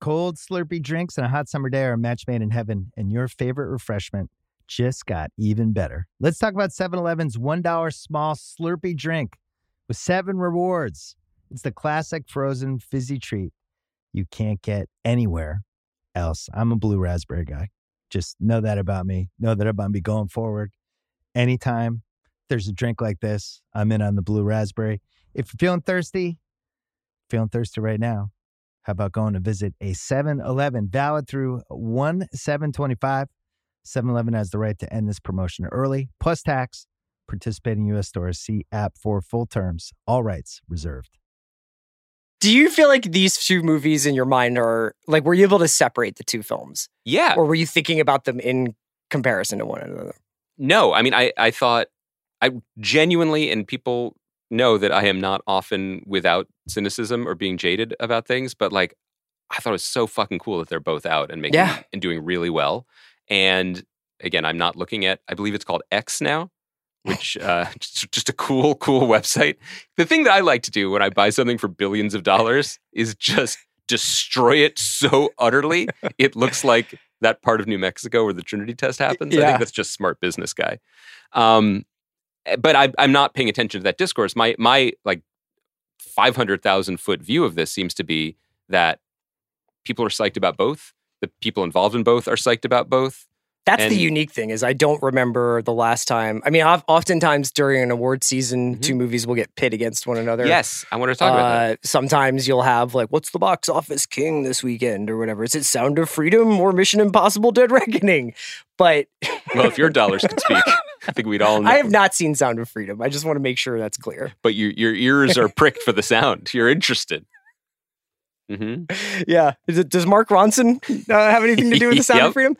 Cold, slurpy drinks and a hot summer day are a match made in heaven, and your favorite refreshment just got even better. Let's talk about seven eleven's one dollar small slurpy drink with seven rewards. It's the classic frozen fizzy treat you can't get anywhere else. I'm a blue raspberry guy. Just know that about me. Know that about me going forward. Anytime there's a drink like this, I'm in on the blue raspberry. If you're feeling thirsty, feeling thirsty right now, how about going to visit a seven eleven valid through one seven twenty-five? seven eleven has the right to end this promotion early, plus tax. Participating U S stores, see app for full terms. All rights reserved. Do you feel like these two movies in your mind are, like, were you able to separate the two films? Yeah. Or were you thinking about them in comparison to one another? No, I mean, I, I thought, I genuinely, and people know that I am not often without cynicism or being jaded about things, but like I thought it was so fucking cool that they're both out and making yeah. and doing really well. And again, I'm not looking at, I believe it's called X now, which uh, just, just a cool, cool website. The thing that I like to do when I buy something for billions of dollars is just destroy it so utterly it looks like that part of New Mexico where the Trinity test happens. Yeah. I think that's just smart business guy. Um, But I, I'm not paying attention to that discourse. My my like five hundred thousand foot view of this seems to be that people are psyched about both. The people involved in both are psyched about both. That's and, the unique thing is I don't remember the last time. I mean, I've, oftentimes during an award season, mm-hmm. two movies will get pit against one another. Yes, I want to talk uh, about that. Sometimes you'll have like, what's the box office king this weekend or whatever? Is it Sound of Freedom or Mission Impossible Dead Reckoning? But... well, if your dollars could speak... I think we'd all know. I have not seen Sound of Freedom. I just want to make sure that's clear. But you, your ears are pricked for the sound. You're interested. Mm-hmm. Yeah. Is it, does Mark Ronson uh, have anything to do with the Sound yep. of Freedom?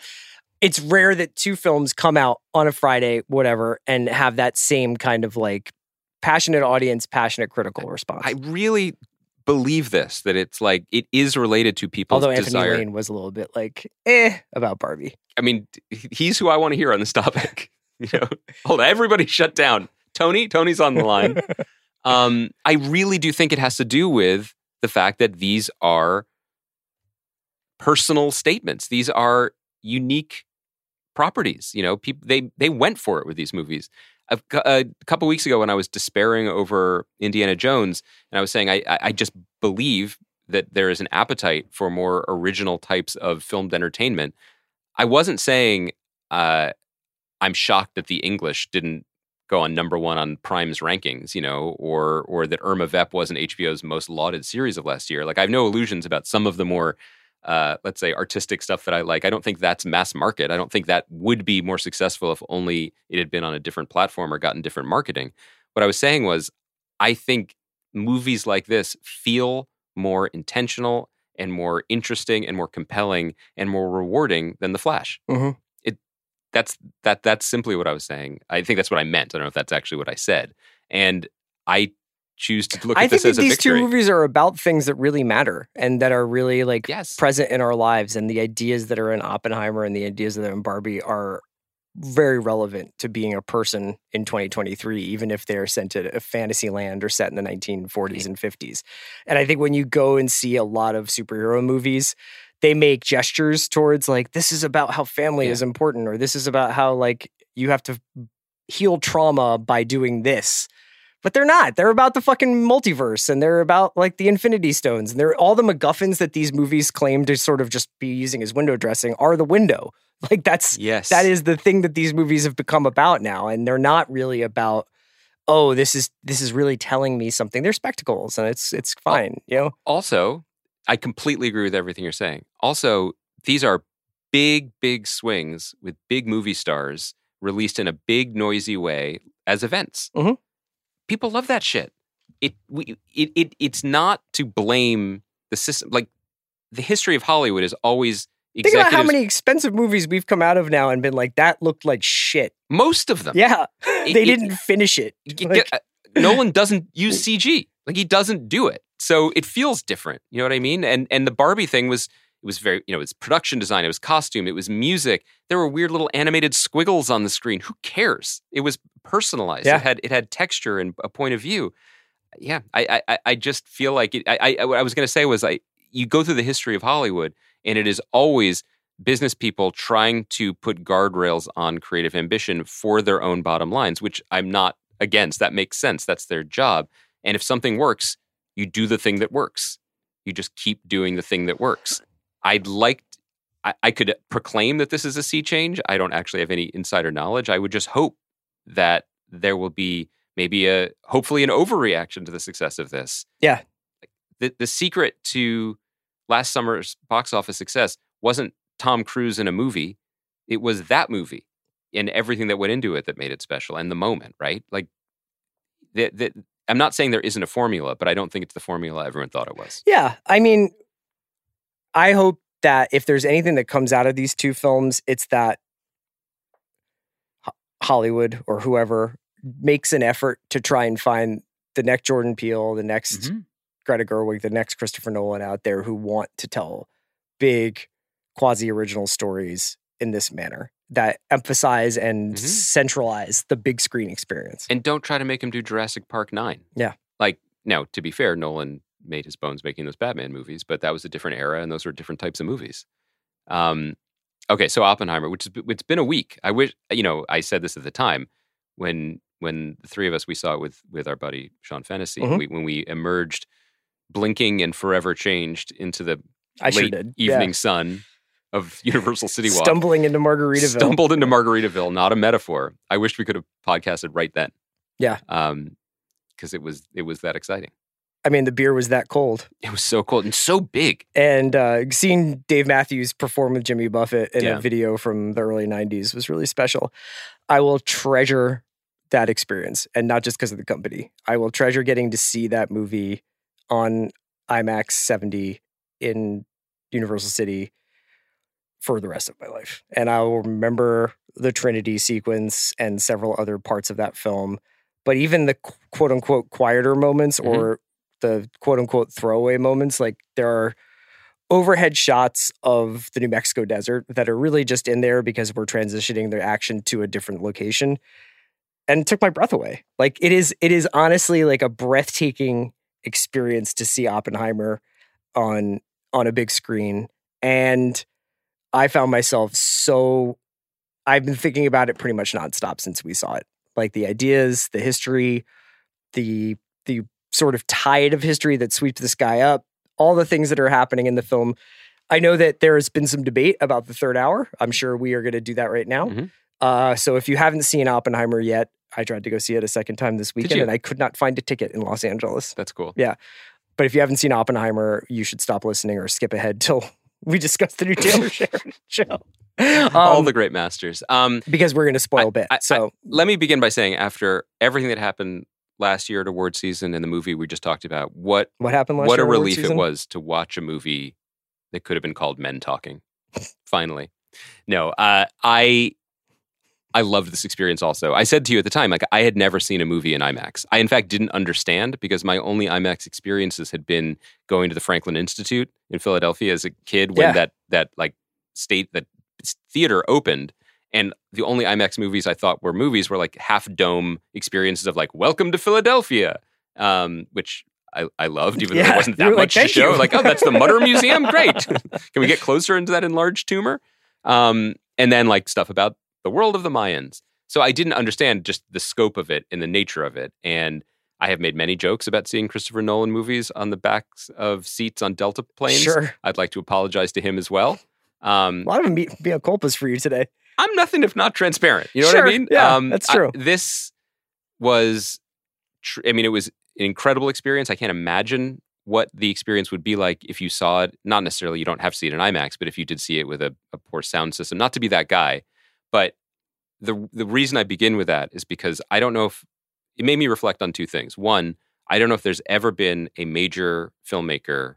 It's rare that two films come out on a Friday, whatever, and have that same kind of like passionate audience, passionate critical response. I really believe this, that it's like, it is related to people's Although desire. Anthony Lane was a little bit like, eh, about Barbie. I mean, he's who I want to hear on this topic. You know, hold on, everybody shut down. Tony, Tony's on the line. Um, I really do think it has to do with the fact that these are personal statements. These are unique properties. You know, people they they went for it with these movies. A, a couple weeks ago when I was despairing over Indiana Jones, and I was saying I, I just believe that there is an appetite for more original types of filmed entertainment. I wasn't saying... Uh, I'm shocked that the English didn't go on number one on Prime's rankings, you know, or or that Irma Vep wasn't H B O's most lauded series of last year. Like, I have no illusions about some of the more, uh, let's say, artistic stuff that I like. I don't think that's mass market. I don't think that would be more successful if only it had been on a different platform or gotten different marketing. What I was saying was, I think movies like this feel more intentional and more interesting and more compelling and more rewarding than The Flash. Mm-hmm. It that's that that's simply what I was saying. I think that's what I meant. I don't know if that's actually what I said. And I choose to look at I this as a victory. I think these two movies are about things that really matter and that are really like yes. present in our lives. And the ideas that are in Oppenheimer and the ideas that are in Barbie are very relevant to being a person in twenty twenty-three, even if they're sent to a fantasy land or set in the nineteen forties and fifties. And I think when you go and see a lot of superhero movies, they make gestures towards like, this is about how family yeah. is important, or this is about how like you have to heal trauma by doing this. But they're not. They're about the fucking multiverse, and they're about like the Infinity Stones, and they're all the MacGuffins that these movies claim to sort of just be using as window dressing are the window. Like that's yes. that is the thing that these movies have become about now, and they're not really about oh this is this is really telling me something. They're spectacles, and it's it's fine, you know. Also, I completely agree with everything you're saying. Also, these are big big swings with big movie stars released in a big noisy way as events. Mm-hmm. People love that shit. It, we, it it it's not to blame the system. Like the history of Hollywood is always executives. Think about how many expensive movies we've come out of now and been like, that looked like shit. Most of them. Yeah. It, they it, didn't finish it. it like, uh, Nolan doesn't use C G. Like he doesn't do it. So it feels different. You know what I mean? And and the Barbie thing was, it was very, you know, it's production design, it was costume, it was music. There were weird little animated squiggles on the screen. Who cares? It was personalized. Yeah. It had it had texture and a point of view. Yeah, I I, I just feel like it, I, I what I was going to say was I you go through the history of Hollywood, and it is always business people trying to put guardrails on creative ambition for their own bottom lines, which I'm not against. That makes sense. That's their job. And if something works, you do the thing that works. You just keep doing the thing that works. I'd like, I, I could proclaim that this is a sea change. I don't actually have any insider knowledge. I would just hope that there will be maybe a, hopefully an overreaction to the success of this. Yeah. The, the secret to last summer's box office success wasn't Tom Cruise in a movie. It was that movie and everything that went into it that made it special and the moment, right? Like, the, the, I'm not saying there isn't a formula, but I don't think it's the formula everyone thought it was. Yeah, I mean... I hope that if there's anything that comes out of these two films, it's that Hollywood or whoever makes an effort to try and find the next Jordan Peele, the next mm-hmm. Greta Gerwig, the next Christopher Nolan out there who want to tell big quasi-original stories in this manner that emphasize and mm-hmm. centralize the big screen experience. And don't try to make him do Jurassic Park nine. Yeah. Like, now, to be fair, Nolan made his bones making those Batman movies, but that was a different era, and those were different types of movies. Um, okay, so Oppenheimer, which is, it's been a week. I wish, you know, I said this at the time when when the three of us, we saw it with with our buddy Sean Fennessy, mm-hmm. we, when we emerged blinking and forever changed into the I late sure did. evening yeah. sun of Universal City Walk. Stumbling into Margaritaville. Stumbled into Margaritaville, not a metaphor. I wish we could have podcasted right then. Yeah. Um, because it was it was that exciting. I mean, the beer was that cold. It was so cold and so big. And uh, seeing Dave Matthews perform with Jimmy Buffett in yeah. a video from the early nineties was really special. I will treasure that experience, and not just because of the company. I will treasure getting to see that movie on IMAX seventy in Universal City for the rest of my life. And I will remember the Trinity sequence and several other parts of that film. But even the quote-unquote quieter moments mm-hmm. or the quote-unquote throwaway moments, like there are overhead shots of the New Mexico desert that are really just in there because we're transitioning their action to a different location, and took my breath away. Like it is it is honestly like a breathtaking experience to see Oppenheimer on on a big screen. And I found myself so I've been thinking about it pretty much nonstop since we saw it. Like the ideas, the history, the the sort of tide of history that sweeps this guy up, all the things that are happening in the film. I know that there has been some debate about the third hour. I'm sure we are going to do that right now. Mm-hmm. Uh, so if you haven't seen Oppenheimer yet, I tried to go see it a second time this weekend and I could not find a ticket in Los Angeles. That's cool. Yeah. But if you haven't seen Oppenheimer, you should stop listening or skip ahead till we discuss the new Taylor Sheridan show. Um, all the great masters. Um, because we're going to spoil I, a bit. I, so I, let me begin by saying after everything that happened last year at award season and the movie we just talked about. What what happened last what year? What a relief it was to watch a movie that could have been called Men Talking. Finally. No, uh, I I loved this experience also. I said to you at the time, like, I had never seen a movie in IMAX. I, in fact, didn't understand because my only IMAX experiences had been going to the Franklin Institute in Philadelphia as a kid when yeah. that, that, like, state, that theater opened. And the only IMAX movies I thought were movies were like half-dome experiences of like, welcome to Philadelphia, um, which I, I loved, even yeah, though there wasn't that like, much to show. You. Like, oh, that's the Mutter Museum? Great. Can we get closer into that enlarged tumor? Um, and then like stuff about the world of the Mayans. So I didn't understand just the scope of it and the nature of it. And I have made many jokes about seeing Christopher Nolan movies on the backs of seats on Delta planes. Sure. I'd like to apologize to him as well. Um, a lot of mea culpas for you today. I'm nothing if not transparent. You know sure, what I mean? Yeah, um, that's true. I, this was, tr- I mean, it was an incredible experience. I can't imagine what the experience would be like if you saw it. Not necessarily, you don't have to see it in IMAX, but if you did see it with a, a poor sound system, not to be that guy. But the the reason I begin with that is because I don't know if, it made me reflect on two things. One, I don't know if there's ever been a major filmmaker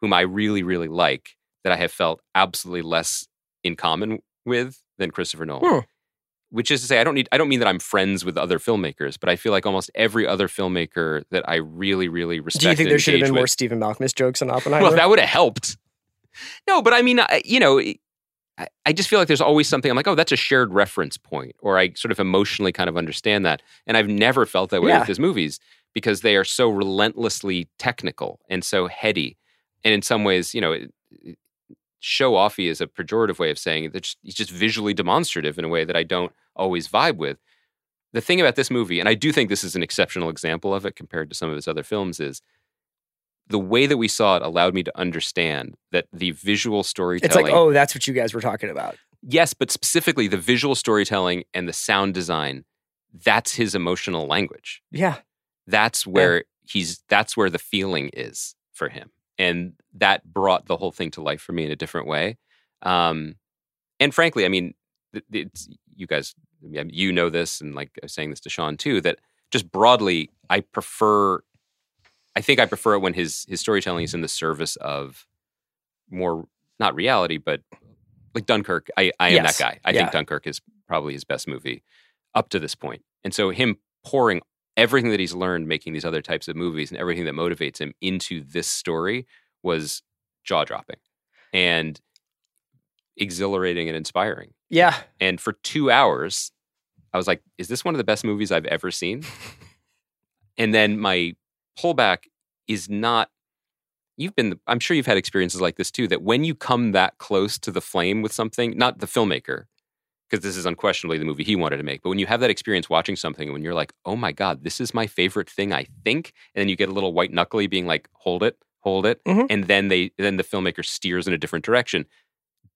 whom I really, really like that I have felt absolutely less in common with than Christopher Nolan, hmm. which is to say, I don't need. I don't mean that I'm friends with other filmmakers, but I feel like almost every other filmmaker that I really, really respect. Do you think there should have been with, more Stephen Malkmus jokes on Oppenheimer? Well, that would have helped. No, but I mean, I, you know, I, I just feel like there's always something. I'm like, oh, that's a shared reference point, or I sort of emotionally kind of understand that, and I've never felt that way yeah. with his movies because they are so relentlessly technical and so heady, and in some ways, you know. It, it, show-offy is a pejorative way of saying it. It's just visually demonstrative in a way that I don't always vibe with. The thing about this movie, and I do think this is an exceptional example of it compared to some of his other films, is the way that we saw it allowed me to understand that the visual storytelling... It's like, oh, that's what you guys were talking about. Yes, but specifically the visual storytelling and the sound design, that's his emotional language. Yeah. That's where yeah. he's... That's where the feeling is for him. And that brought the whole thing to life for me in a different way. Um, and frankly, I mean, it's, you guys, you know this, and like I was saying this to Sean too, that just broadly, I prefer, I think I prefer it when his his storytelling is in the service of more, not reality, but like Dunkirk, I, I am yes. that guy. I yeah. think Dunkirk is probably his best movie up to this point. And so him pouring everything that he's learned making these other types of movies and everything that motivates him into this story was jaw-dropping and exhilarating and inspiring. Yeah. And for two hours, I was like, is this one of the best movies I've ever seen? And then my pullback is not, you've been, I'm sure you've had experiences like this too, that when you come that close to the flame with something, not the filmmaker, because this is unquestionably the movie he wanted to make. But when you have that experience watching something and when you're like, oh my God, this is my favorite thing, I think. And then you get a little white knuckly being like, hold it, hold it. Mm-hmm. And then they, then the filmmaker steers in a different direction.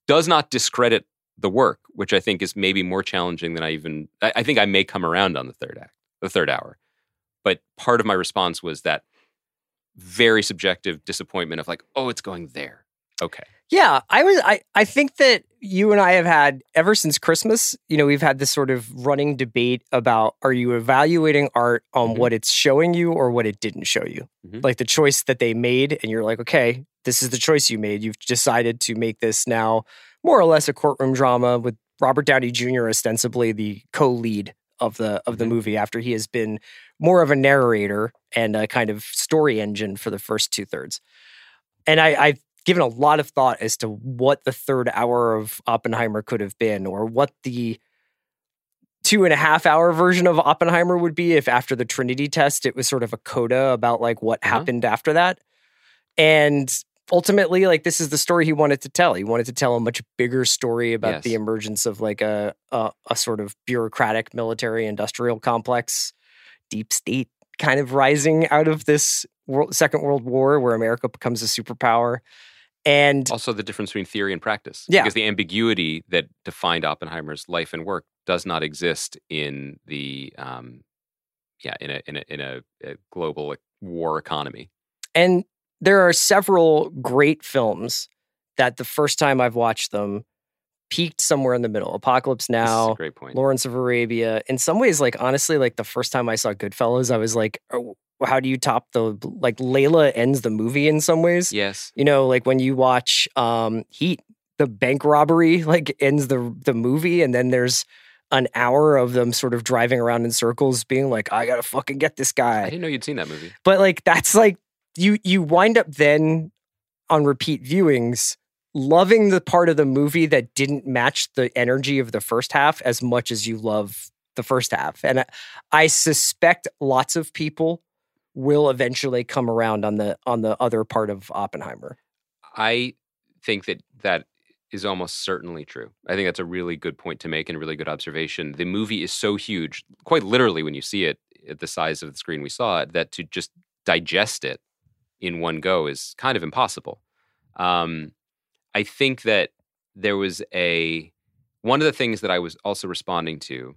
Does not discredit the work, which I think is maybe more challenging than I even, I, I think I may come around on the third act, the third hour. But part of my response was that very subjective disappointment of like, oh, it's going there. Okay. Yeah, I was. I, I think that you and I have had, ever since Christmas, you know, we've had this sort of running debate about, are you evaluating art on mm-hmm. what it's showing you or what it didn't show you? Mm-hmm. Like the choice that they made, and you're like, okay, this is the choice you made. You've decided to make this now more or less a courtroom drama with Robert Downey Junior ostensibly the co-lead of the of the mm-hmm. movie after he has been more of a narrator and a kind of story engine for the first two-thirds. And I... I given a lot of thought as to what the third hour of Oppenheimer could have been or what the two and a half hour version of Oppenheimer would be if after the Trinity test, it was sort of a coda about like what mm-hmm. happened after that. And ultimately, like this is the story he wanted to tell. He wanted to tell a much bigger story about yes. the emergence of like a, a, a sort of bureaucratic military industrial complex, deep state kind of rising out of this world, Second World War where America becomes a superpower. And also the difference between theory and practice. Yeah. Because the ambiguity that defined Oppenheimer's life and work does not exist in the, um, yeah, in a in a in a, a global war economy. And there are several great films that the first time I've watched them, peaked somewhere in the middle. Apocalypse Now, this is a great point. Lawrence of Arabia. In some ways, like, honestly, like, the first time I saw Goodfellas, I was like, oh, how do you top the, like, Layla ends the movie in some ways. Yes. You know, like, when you watch um, Heat, the bank robbery, like, ends the the movie, and then there's an hour of them sort of driving around in circles being like, I gotta fucking get this guy. I didn't know you'd seen that movie. But, like, that's, like, you you wind up then on repeat viewings loving the part of the movie that didn't match the energy of the first half as much as you love the first half. And I, I suspect lots of people will eventually come around on the on the other part of Oppenheimer. I think that that is almost certainly true. I think that's a really good point to make and a really good observation. The movie is so huge, quite literally when you see it at the size of the screen we saw it, that to just digest it in one go is kind of impossible. Um, I think that there was a, one of the things that I was also responding to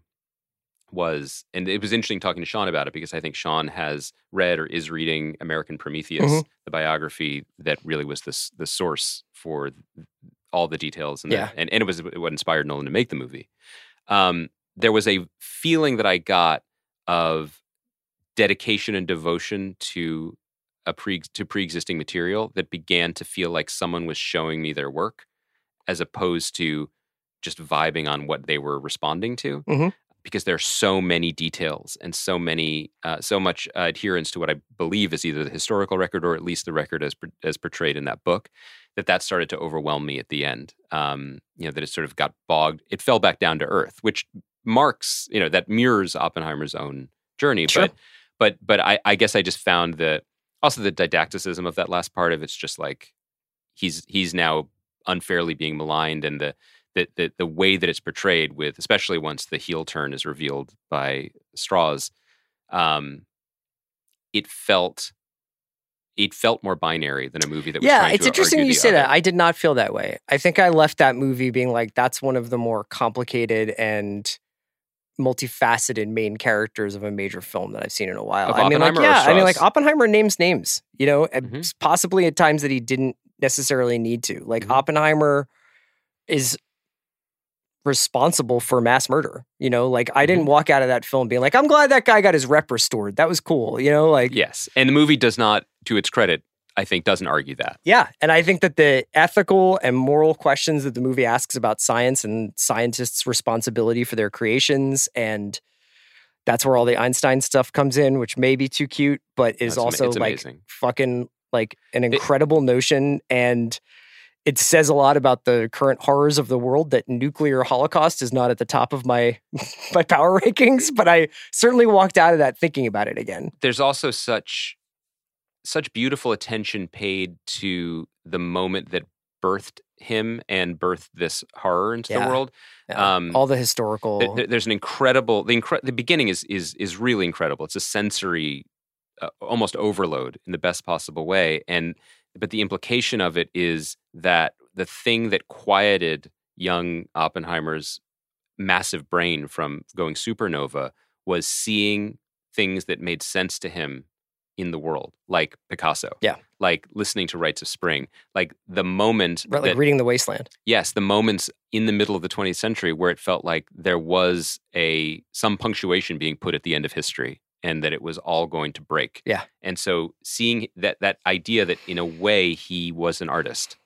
was, and it was interesting talking to Sean about it because I think Sean has read or is reading American Prometheus, mm-hmm. the biography that really was the, the source for all the details. And, yeah. the, and, and it was what inspired Nolan to make the movie. Um, there was a feeling that I got of dedication and devotion to a pre to pre-existing material that began to feel like someone was showing me their work as opposed to just vibing on what they were responding to. Mm-hmm. Because there are so many details and so many, uh, so much uh, adherence to what I believe is either the historical record or at least the record as as portrayed in that book, that that started to overwhelm me at the end. Um, you know, that it sort of got bogged. It fell back down to earth, which marks, you know, that mirrors Oppenheimer's own journey. Sure. But but but I, I guess I just found that also the didacticism of that last part of it's just like he's he's now unfairly being maligned and the. The, the the way that it's portrayed with, especially once the heel turn is revealed by Strauss, um, it felt it felt more binary than a movie that was yeah, trying to argue the other. Yeah, it's interesting you say that. I did not feel that way. I think I left that movie being like, that's one of the more complicated and multifaceted main characters of a major film that I've seen in a while. Of I mean, like, yeah, I mean, like Oppenheimer names names, you know, mm-hmm. possibly at times that he didn't necessarily need to. Like mm-hmm. Oppenheimer is responsible for mass murder, you know, like I didn't walk out of that film being like, I'm glad that guy got his rep restored. That was cool, you know, like yes. And the movie does not, to its credit, I think, doesn't argue that. Yeah, and I think that the ethical and moral questions that the movie asks about science and scientists' responsibility for their creations, and that's where all the Einstein stuff comes in, which may be too cute, but is that's also am- like amazing. Fucking like an incredible it- notion and. It says a lot about the current horrors of the world that nuclear holocaust is not at the top of my my power rankings, but I certainly walked out of that thinking about it again. There's also such such beautiful attention paid to the moment that birthed him and birthed this horror into yeah. the world. Yeah. Um, All the historical. Th- th- there's an incredible. The incre- the beginning is is is really incredible. It's a sensory uh, almost overload in the best possible way, and. But the implication of it is that the thing that quieted young Oppenheimer's massive brain from going supernova was seeing things that made sense to him in the world, like Picasso. Yeah. Like listening to Rites of Spring. Like the moment... Right, like that, reading The Wasteland. Yes, the moments in the middle of the twentieth century where it felt like there was a some punctuation being put at the end of history. And that it was all going to break. Yeah. And so seeing that that idea that in a way he was an artist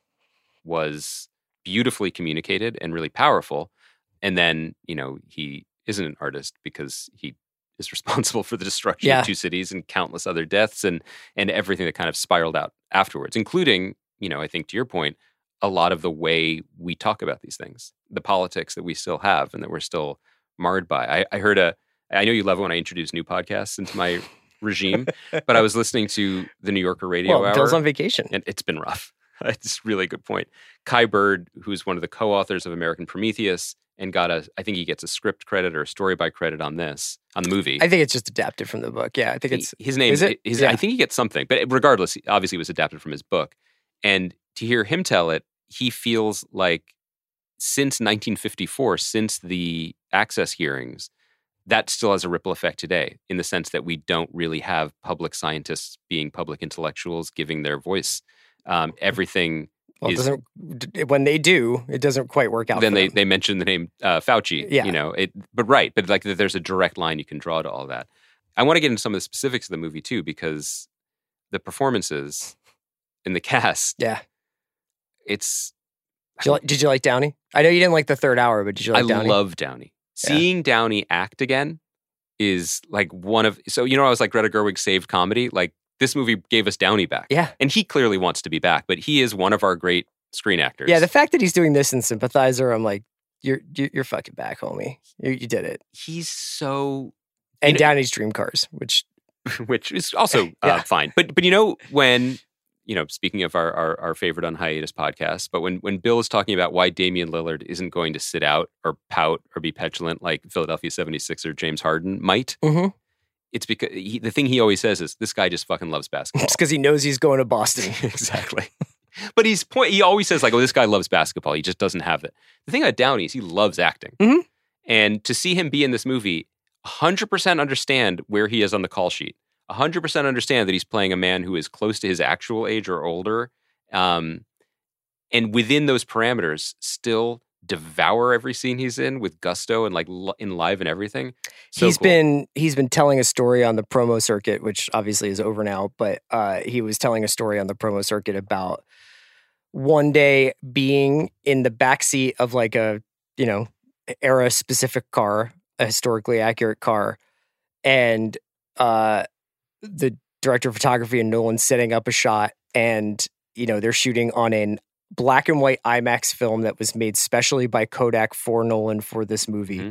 was beautifully communicated and really powerful. And then, you know, he isn't an artist because he is responsible for the destruction yeah. of two cities and countless other deaths and and everything that kind of spiraled out afterwards, including, you know, I think to your point, a lot of the way we talk about these things, the politics that we still have and that we're still marred by. I, I heard a I know you love it when I introduce new podcasts into my regime, but I was listening to the New Yorker radio well, hour. Bill's on vacation. And it's been rough. It's a really good point. Kai Bird, who's one of the co-authors of American Prometheus, and got a, I think he gets a script credit or a story by credit on this, on the movie. I think it's just adapted from the book. Yeah, I think it's... His name, is it? His, yeah. I think he gets something, but regardless, obviously it was adapted from his book. And to hear him tell it, he feels like since nineteen fifty-four, since the Access hearings, that still has a ripple effect today in the sense that we don't really have public scientists being public intellectuals, giving their voice. Um, everything Well, it doesn't, when they do, it doesn't quite work out. Then they, they mention the name uh, Fauci. Yeah. You know, it, but right. But like there's a direct line you can draw to all that. I want to get into some of the specifics of the movie too, because the performances in the cast. Yeah. It's. Did you like, did you like Downey? I know you didn't like the third hour, but did you like I Downey? I love Downey. Yeah. Seeing Downey act again is like one of. So, you know, I was like, Greta Gerwig saved comedy. Like, this movie gave us Downey back. Yeah. And he clearly wants to be back, but he is one of our great screen actors. Yeah, the fact that he's doing this in Sympathizer, I'm like, you're you're fucking back, homie. You, you did it. He's so... And you know, Downey's dream cars, which... which is also uh, yeah. fine. But, but you know, when... You know, speaking of our, our, our favorite on hiatus podcast, but when, when Bill is talking about why Damian Lillard isn't going to sit out or pout or be petulant like Philadelphia seventy-sixer James Harden might... Mm-hmm. It's because he, the thing he always says is this guy just fucking loves basketball. It's because he knows he's going to Boston. Exactly. But he's point. He always says like, "Oh, this guy loves basketball. He just doesn't have it." The thing about Downey is he loves acting, mm-hmm. and to see him be in this movie, one hundred percent understand where he is on the call sheet. one hundred percent understand that he's playing a man who is close to his actual age or older, um, and within those parameters, still devour every scene he's in with gusto and like enliven everything. So he's cool. been he's been telling a story on the promo circuit, which obviously is over now, but uh, he was telling a story on the promo circuit about one day being in the backseat of like a, you know, era specific car, a historically accurate car, and uh, the director of photography and Nolan setting up a shot, and you know they're shooting on an black and white IMAX film that was made specially by Kodak for Nolan for this movie. Mm-hmm.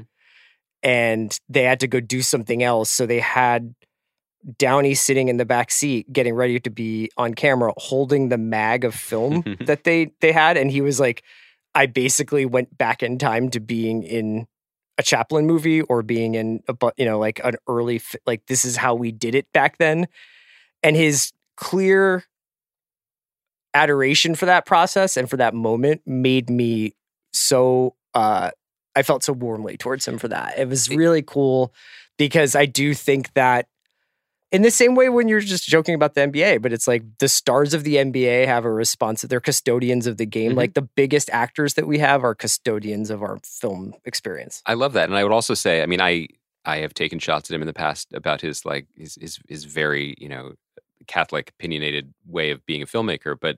And they had to go do something else. So they had Downey sitting in the back seat, getting ready to be on camera, holding the mag of film that they, they had. And he was like, I basically went back in time to being in a Chaplin movie or being in, a, you know, like an early, like this is how we did it back then. And his clear adoration for that process and for that moment made me so uh I felt so warmly towards him for that. It was really cool, because I do think that in the same way when you're just joking about the N B A, but it's like the stars of the N B A have a response that they're custodians of the game. Mm-hmm. Like the biggest actors that we have are custodians of our film experience. I love that. And I would also say, I mean, I I have taken shots at him in the past about his like his his, his very, you know, Catholic opinionated way of being a filmmaker, but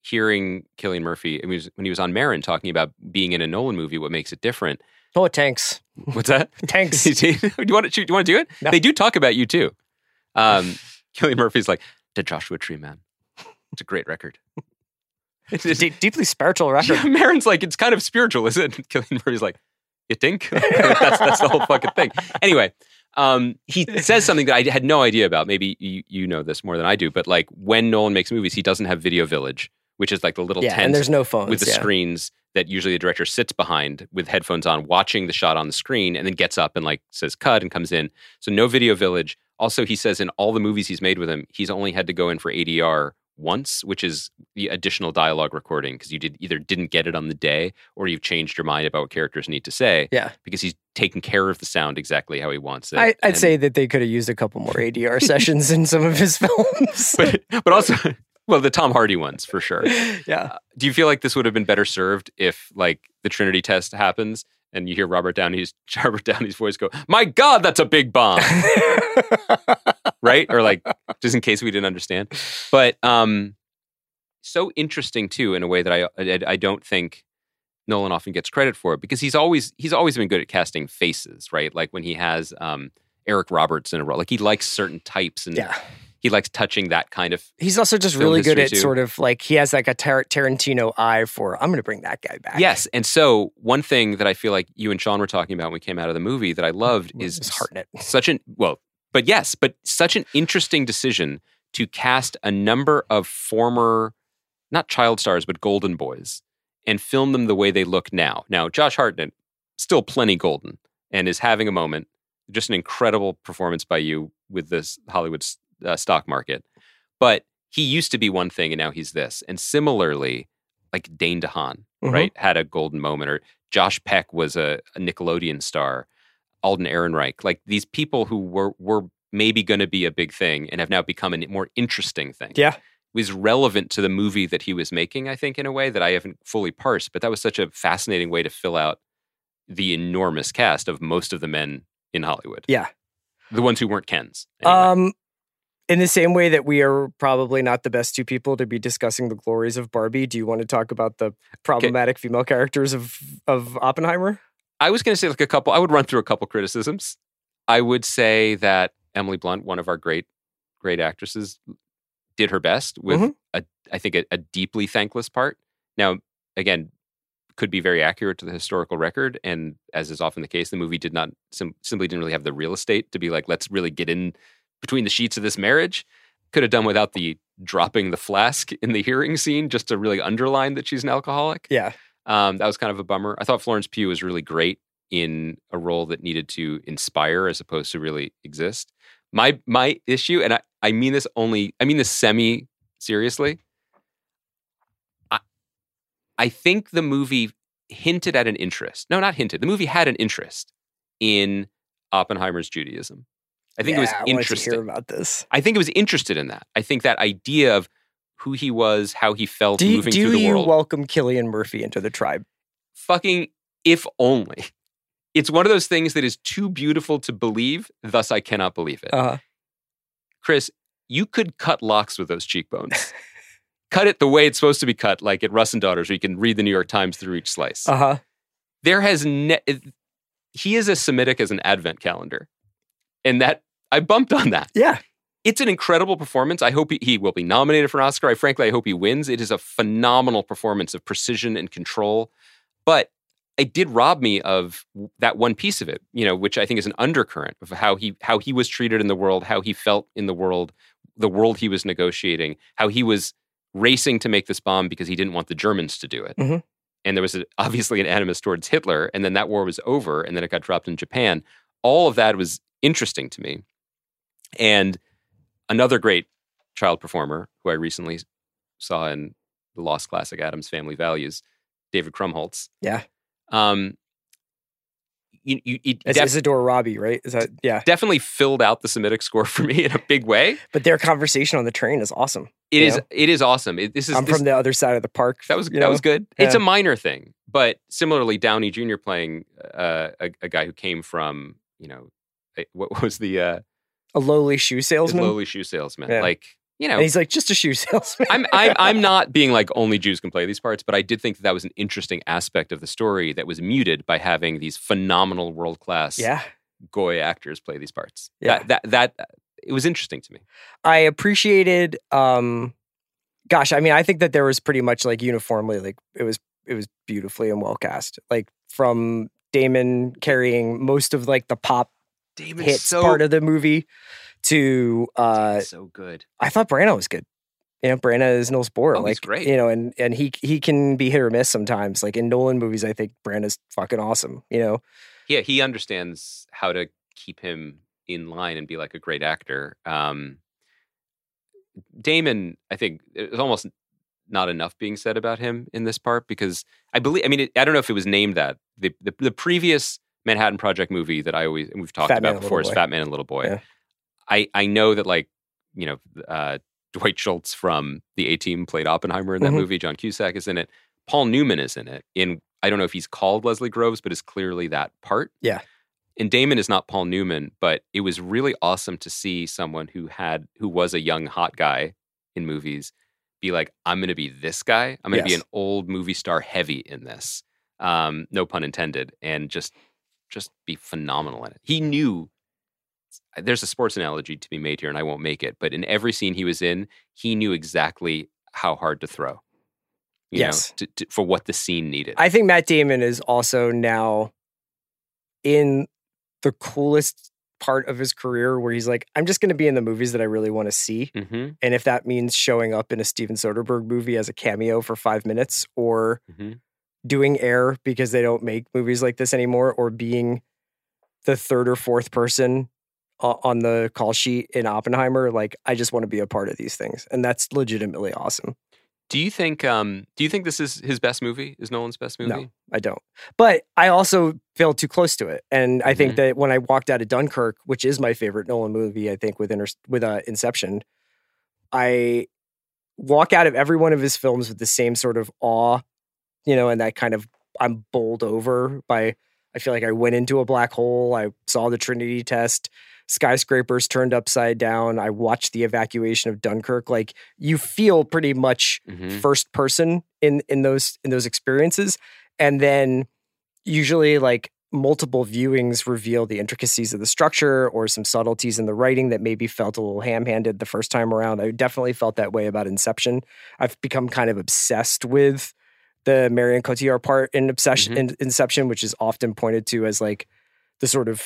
hearing Cillian Murphy, I mean, when he was on Marin talking about being in a Nolan movie, what makes it different? Oh, it tanks. What's that? Tanks. do, you, do you want to? Do you want to do it? No. They do talk about you too. Um, Cillian Murphy's like the Joshua Tree Man. It's a great record. It's a d- deeply spiritual record. Yeah, Marin's like, it's kind of spiritual, isn't it? Cillian Murphy's like, you think? that's that's the whole fucking thing. Anyway. Um, he says something that I had no idea about. Maybe you, you know this more than I do, but like when Nolan makes movies, he doesn't have Video Village, which is like the little yeah, tent and there's no phones, with the yeah. screens that usually the director sits behind with headphones on, watching the shot on the screen, and then gets up and like says cut and comes in. So no Video Village. Also, he says in all the movies he's made with him, he's only had to go in for A D R once, which is the additional dialogue recording, because you did either didn't get it on the day or you've changed your mind about what characters need to say. Yeah, because he's taking care of the sound exactly how he wants it. I, I'd and, say that they could have used a couple more A D R sessions in some of his films, but, but also, well, the Tom Hardy ones for sure. Yeah. Uh, do you feel like this would have been better served if, like, the Trinity test happens and you hear Robert Downey's Robert Downey's voice go, "My God, that's a big bomb." Right? Or like, just in case we didn't understand. But um, so interesting too, in a way that I, I I don't think Nolan often gets credit for, because he's always he's always been good at casting faces, right? Like when he has um, Eric Roberts in a role, like he likes certain types, and yeah. he likes touching that kind of. He's also just really good at too. sort of like he has like a Tar- Tarantino eye for, I'm going to bring that guy back. Yes, and so one thing that I feel like you and Sean were talking about when we came out of the movie that I loved is Hartnett. Such an well. But yes, but such an interesting decision to cast a number of former, not child stars, but golden boys, and film them the way they look now. Now, Josh Hartnett, still plenty golden, and is having a moment. Just an incredible performance by you with this Hollywood uh, stock market. But he used to be one thing, and now he's this. And similarly, like Dane DeHaan, mm-hmm. right, had a golden moment. Or Josh Peck was a, a Nickelodeon star. Alden Ehrenreich, like these people who were were maybe going to be a big thing and have now become a more interesting thing. Yeah. was relevant to the movie that he was making, I think, in a way that I haven't fully parsed. But that was such a fascinating way to fill out the enormous cast of most of the men in Hollywood. Yeah. The ones who weren't Kens. Anyway. Um, in the same way that we are probably not the best two people to be discussing the glories of Barbie, do you want to talk about the problematic okay. female characters of, of Oppenheimer? I was going to say like a couple, I would run through a couple criticisms. I would say that Emily Blunt, one of our great, great actresses, did her best with, mm-hmm. a, I think, a, a deeply thankless part. Now, again, could be very accurate to the historical record. And as is often the case, the movie did not, sim- simply didn't really have the real estate to be like, let's really get in between the sheets of this marriage. Could have done without the dropping the flask in the hearing scene just to really underline that she's an alcoholic. Yeah. Um, that was kind of a bummer. I thought Florence Pugh was really great in a role that needed to inspire as opposed to really exist. My my issue, and I, I mean this only, I mean this semi-seriously, I, I think the movie hinted at an interest. No, not hinted. The movie had an interest in Oppenheimer's Judaism. I think yeah, it was interested. I want to hear about this. I think it was interested in that. I think that idea of who he was, how he felt do, moving do through the world. Do you welcome Cillian Murphy into the tribe? Fucking if only. It's one of those things that is too beautiful to believe, thus I cannot believe it. Uh-huh. Chris, you could cut locks with those cheekbones. Cut it the way it's supposed to be cut, like at Russ and Daughters, where you can read the New York Times through each slice. Uh-huh. There has... Ne- he is as Semitic as an advent calendar. And that... I bumped on that. Yeah. It's an incredible performance. I hope he, he will be nominated for an Oscar. I frankly, I hope he wins. It is a phenomenal performance of precision and control. But it did rob me of that one piece of it, you know, which I think is an undercurrent of how he how he was treated in the world, how he felt in the world, the world he was negotiating, how he was racing to make this bomb because he didn't want the Germans to do it. Mm-hmm. And there was a, obviously an animus towards Hitler. And then that war was over. And then it got dropped in Japan. All of that was interesting to me. And another great child performer who I recently saw in the lost classic Addams Family Values, David Krumholtz. Yeah. Um, you, you, it def- Isidore Robbie, right? Is that, yeah. Definitely filled out the Semitic score for me in a big way. But their conversation on the train is awesome. It is know? It is awesome. It, this is, I'm this, from the other side of the park. That was that know? was good. Yeah. It's a minor thing. But similarly, Downey Junior playing uh, a, a guy who came from, you know, what was the... Uh, A lowly shoe salesman. A lowly shoe salesman. Yeah. Like, you know. And he's like, just a shoe salesman. I'm, I'm, I'm not being like, only Jews can play these parts, but I did think that that was an interesting aspect of the story that was muted by having these phenomenal world-class yeah. Goy actors play these parts. Yeah. That, that, that, it was interesting to me. I appreciated, um, gosh, I mean, I think that there was pretty much like uniformly, like it was, it was beautifully and well cast. Like from Damon carrying most of like the pop Damon's hits so, part of the movie to uh, so good. I thought Branagh was good. You know, Branagh is Niels Bohr. Oh, like, he's great. You know, and and he he can be hit or miss sometimes. Like in Nolan movies, I think Branagh's fucking awesome. You know, yeah, he understands how to keep him in line and be like a great actor. Um, Damon, I think, it's almost not enough being said about him in this part because I believe. I mean, it, I don't know if it was named that the the, the previous Manhattan Project movie that I always, and we've talked Fat about Man before is Fat Man and Little Boy. Yeah. I, I know that like, you know, uh, Dwight Schultz from the A-Team played Oppenheimer in that mm-hmm. movie. John Cusack is in it. Paul Newman is in it. In I don't know if he's called Leslie Groves, but is clearly that part. Yeah. And Damon is not Paul Newman, but it was really awesome to see someone who had, who was a young hot guy in movies be like, I'm going to be this guy. I'm going to yes. be an old movie star heavy in this. Um, no pun intended. And just... just be phenomenal in it. He knew, there's a sports analogy to be made here and I won't make it, but in every scene he was in, he knew exactly how hard to throw. You yes. know, to, to, for what the scene needed. I think Matt Damon is also now in the coolest part of his career where he's like, I'm just going to be in the movies that I really want to see. Mm-hmm. And if that means showing up in a Steven Soderbergh movie as a cameo for five minutes or... Mm-hmm. doing Air because they don't make movies like this anymore, or being the third or fourth person uh, on the call sheet in Oppenheimer. Like, I just want to be a part of these things. And that's legitimately awesome. Do you think, um, do you think this is his best movie? Is Nolan's best movie? No, I don't. But I also felt too close to it. And I mm-hmm. think that when I walked out of Dunkirk, which is my favorite Nolan movie, I think with, Inter- with uh, Inception, I walk out of every one of his films with the same sort of awe, you know, and that kind of, I'm bowled over by, I feel like I went into a black hole. I saw the Trinity test, skyscrapers turned upside down. I watched the evacuation of Dunkirk. Like, you feel pretty much mm-hmm. first person in, in those, in those experiences. And then usually like multiple viewings reveal the intricacies of the structure or some subtleties in the writing that maybe felt a little ham-handed the first time around. I definitely felt that way about Inception. I've become kind of obsessed with the Marion Cotillard part in, Obsession, mm-hmm. in Inception, which is often pointed to as like the sort of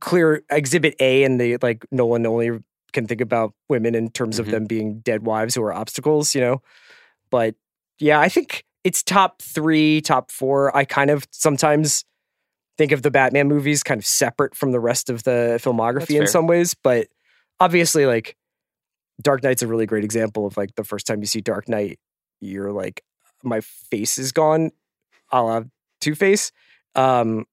clear exhibit A in the, like, no one only can think about women in terms mm-hmm. of them being dead wives who are obstacles, you know? But yeah, I think it's top three, top four. I kind of sometimes think of the Batman movies kind of separate from the rest of the filmography in some ways, but obviously, like, Dark Knight's a really great example of, like, the first time you see Dark Knight, you're like, my face is gone, a la Two-Face. Um,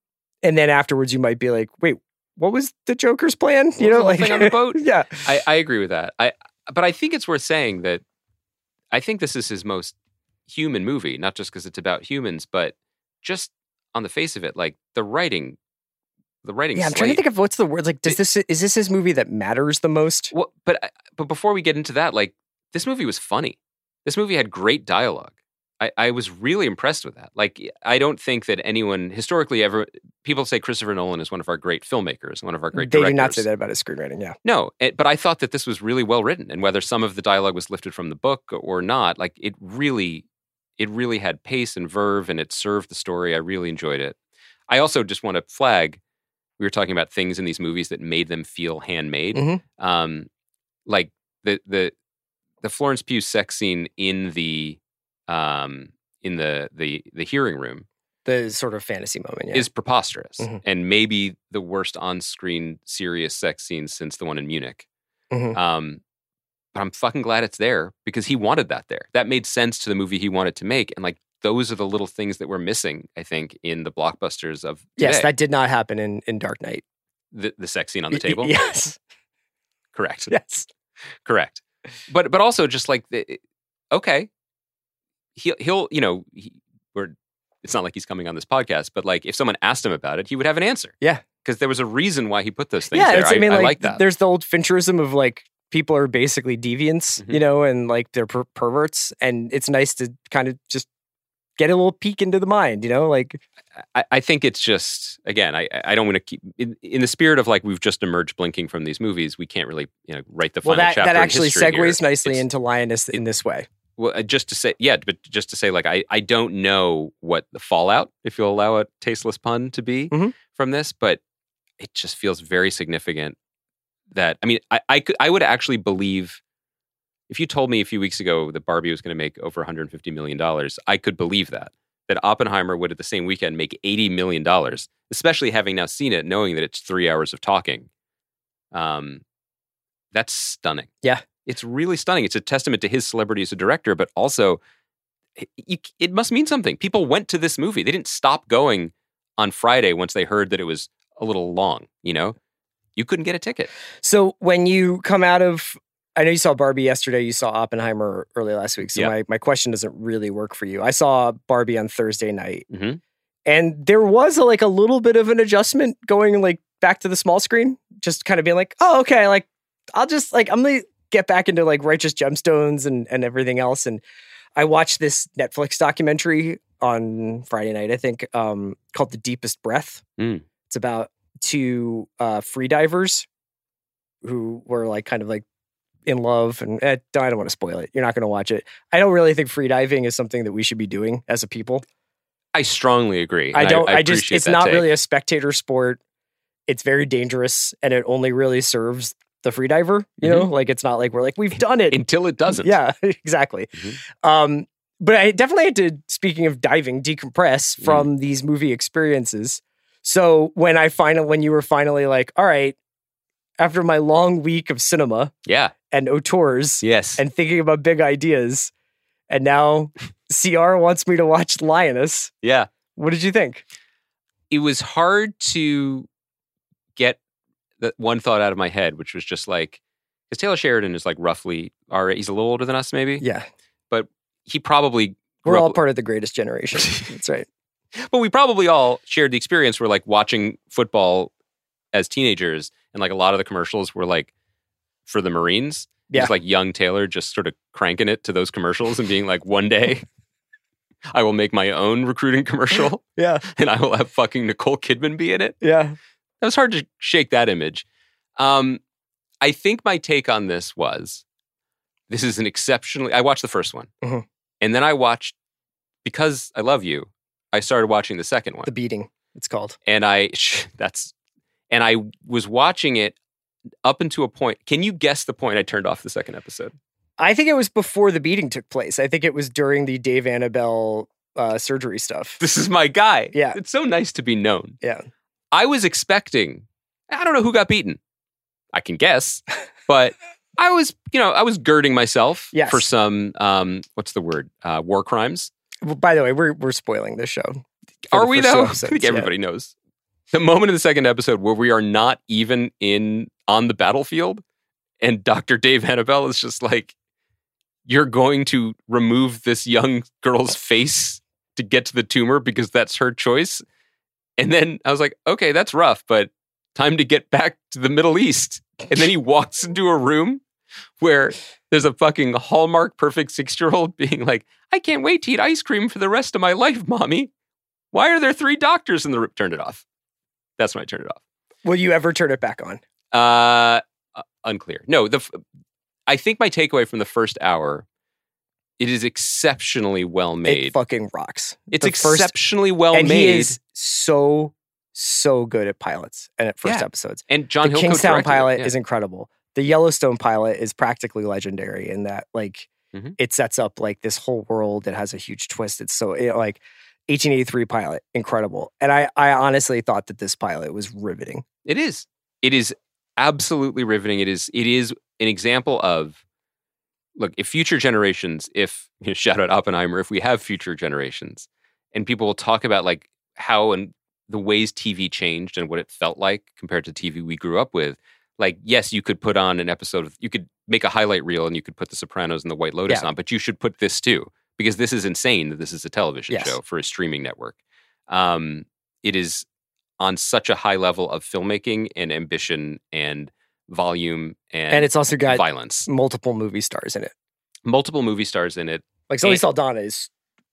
and then afterwards you might be like, wait, what was the Joker's plan? You know, like, on the boat? Yeah. I, I agree with that. I But I think it's worth saying that I think this is his most human movie, not just because it's about humans, but just on the face of it, like, the writing, the writing. Yeah, I'm slate. trying to think of what's the word. Like, does it, this is this his movie that matters the most? Well, but but before we get into that, like, this movie was funny. This movie had great dialogue. I, I was really impressed with that. Like, I don't think that anyone historically ever, people say Christopher Nolan is one of our great filmmakers, one of our great they directors. They do not say that about his screenwriting, yeah. No, it, but I thought that this was really well written, and whether some of the dialogue was lifted from the book or not, like, it really, it really had pace and verve, and it served the story. I really enjoyed it. I also just want to flag, we were talking about things in these movies that made them feel handmade. Mm-hmm. Um, like the, the, the Florence Pugh sex scene in the, Um, in the, the the hearing room. The sort of fantasy moment, yeah. Is preposterous. Mm-hmm. And maybe the worst on-screen serious sex scene since the one in Munich. Mm-hmm. Um, but I'm fucking glad it's there because he wanted that there. That made sense to the movie he wanted to make. And, like, those are the little things that we're missing, I think, in the blockbusters of today. Yes, that did not happen in, in Dark Knight. The, the sex scene on the table? Y- yes. Correct. Yes. Correct. But, but also just like, the, okay, He'll, he'll, you know, he, or it's not like he's coming on this podcast, but, like, if someone asked him about it, he would have an answer. Yeah. Because there was a reason why he put those things yeah, there. It's, I, I mean, like, I like that. There's the old Fincherism of, like, people are basically deviants, mm-hmm. you know, and, like, they're per- perverts. And it's nice to kind of just get a little peek into the mind, you know, like. I, I think it's just, again, I, I don't want to keep, in, in the spirit of, like, we've just emerged blinking from these movies, we can't really, you know, write the well, final that, chapter. Well, that actually segues here. nicely it's, into Lioness in this way. Well, just to say, yeah, but just to say, like, I, I don't know what the fallout, if you'll allow a tasteless pun to be mm-hmm. from this, but it just feels very significant that, I mean, I, I, could, I would actually believe, if you told me a few weeks ago that Barbie was going to make over one hundred fifty million dollars, I could believe that, that Oppenheimer would at the same weekend make eighty million dollars, especially having now seen it, knowing that it's three hours of talking. Um, that's stunning. Yeah. It's really stunning. It's a testament to his celebrity as a director, but also it, it must mean something. People went to this movie. They didn't stop going on Friday once they heard that it was a little long, you know? You couldn't get a ticket. So when you come out of, I know you saw Barbie yesterday, you saw Oppenheimer early last week, so yep. my, my question doesn't really work for you. I saw Barbie on Thursday night, mm-hmm. and there was a, like a little bit of an adjustment going like back to the small screen, just kind of being like, oh, okay, like I'll just, like I'm the... get back into like Righteous Gemstones and, and everything else. And I watched this Netflix documentary on Friday night, I think, um, called The Deepest Breath. Mm. It's about two uh, free divers who were like kind of like in love. And eh, I don't want to spoil it. You're not going to watch it. I don't really think free diving is something that we should be doing as a people. I strongly agree. I don't, I, I, I just, it's not take. really a spectator sport. It's very dangerous and it only really serves the free diver, you mm-hmm. know, like it's not like we're like, we've done it until it doesn't. Yeah, exactly. Mm-hmm. Um, but I definitely had to, speaking of diving, decompress from mm. these movie experiences. So when I finally, when you were finally like, all right, after my long week of cinema yeah. and auteurs yes. and thinking about big ideas, and now C R wants me to watch Lioness. Yeah. What did you think? It was hard to get that one thought out of my head, which was just like, Because Taylor Sheridan is like roughly our, he's a little older than us maybe. Yeah. But he probably... We're all up, part of the greatest generation. That's right. But we probably all shared the experience where like watching football as teenagers and like a lot of the commercials were like for the Marines. Yeah. It's like young Taylor just sort of cranking it to those commercials and being like, one day I will make my own recruiting commercial. Yeah. And I will have fucking Nicole Kidman be in it. Yeah. That was hard to shake that image. Um, I think my take on this was, this is an exceptionally... I watched the first one. Mm-hmm. And then I watched, because I love you, I started watching the second one. The Beating, it's called. And I... That's... And I was watching it up until a point. Can you guess the point I turned off the second episode? I think it was before The Beating took place. I think it was during the Dave Annabelle uh, surgery stuff. This is my guy. Yeah. It's so nice to be known. Yeah. I was expecting... I don't know who got beaten. I can guess, but I was, you know, I was girding myself yes. for some, um, what's the word, uh, war crimes. Well, by the way, we're we're spoiling this show. Are we though? I think everybody yeah. knows. The moment in the second episode where we are not even in on the battlefield, and Doctor Dave Annabelle is just like, "You're going to remove this young girl's face to get to the tumor because that's her choice." And then I was like, "Okay, that's rough, but." Time to get back to the Middle East. And then he walks into a room where there's a fucking Hallmark perfect six-year-old being like, I can't wait to eat ice cream for the rest of my life, mommy. Why are there three doctors in the room? Turned it off. That's when I turned it off. Will you ever turn it back on? Uh, uh, unclear. No, the. I think my takeaway from the first hour, it is exceptionally well-made. It fucking rocks. It's the exceptionally first, well-made. And he is so... so good at pilots and at first yeah. episodes. And John the Hillcoat Kingstown pilot yeah. is incredible. The Yellowstone pilot is practically legendary in that, like, mm-hmm. it sets up, like, this whole world that has a huge twist. It's so, it, like, eighteen eighty-three pilot, incredible. And I, I honestly thought that this pilot was riveting. It is. It is absolutely riveting. It is, it is an example of, look, if future generations, if, you know, shout out Oppenheimer, if we have future generations, and people will talk about, like, how and the ways T V changed and what it felt like compared to T V we grew up with. Like, yes, you could put on an episode of, you could make a highlight reel and you could put The Sopranos and The White Lotus yeah. on, but you should put this too, because this is insane that this is a television yes. show for a streaming network. Um, it is on such a high level of filmmaking and ambition and volume and And it's also got violence. multiple movie stars in it. Multiple movie stars in it. Like, Zoe Saldana is...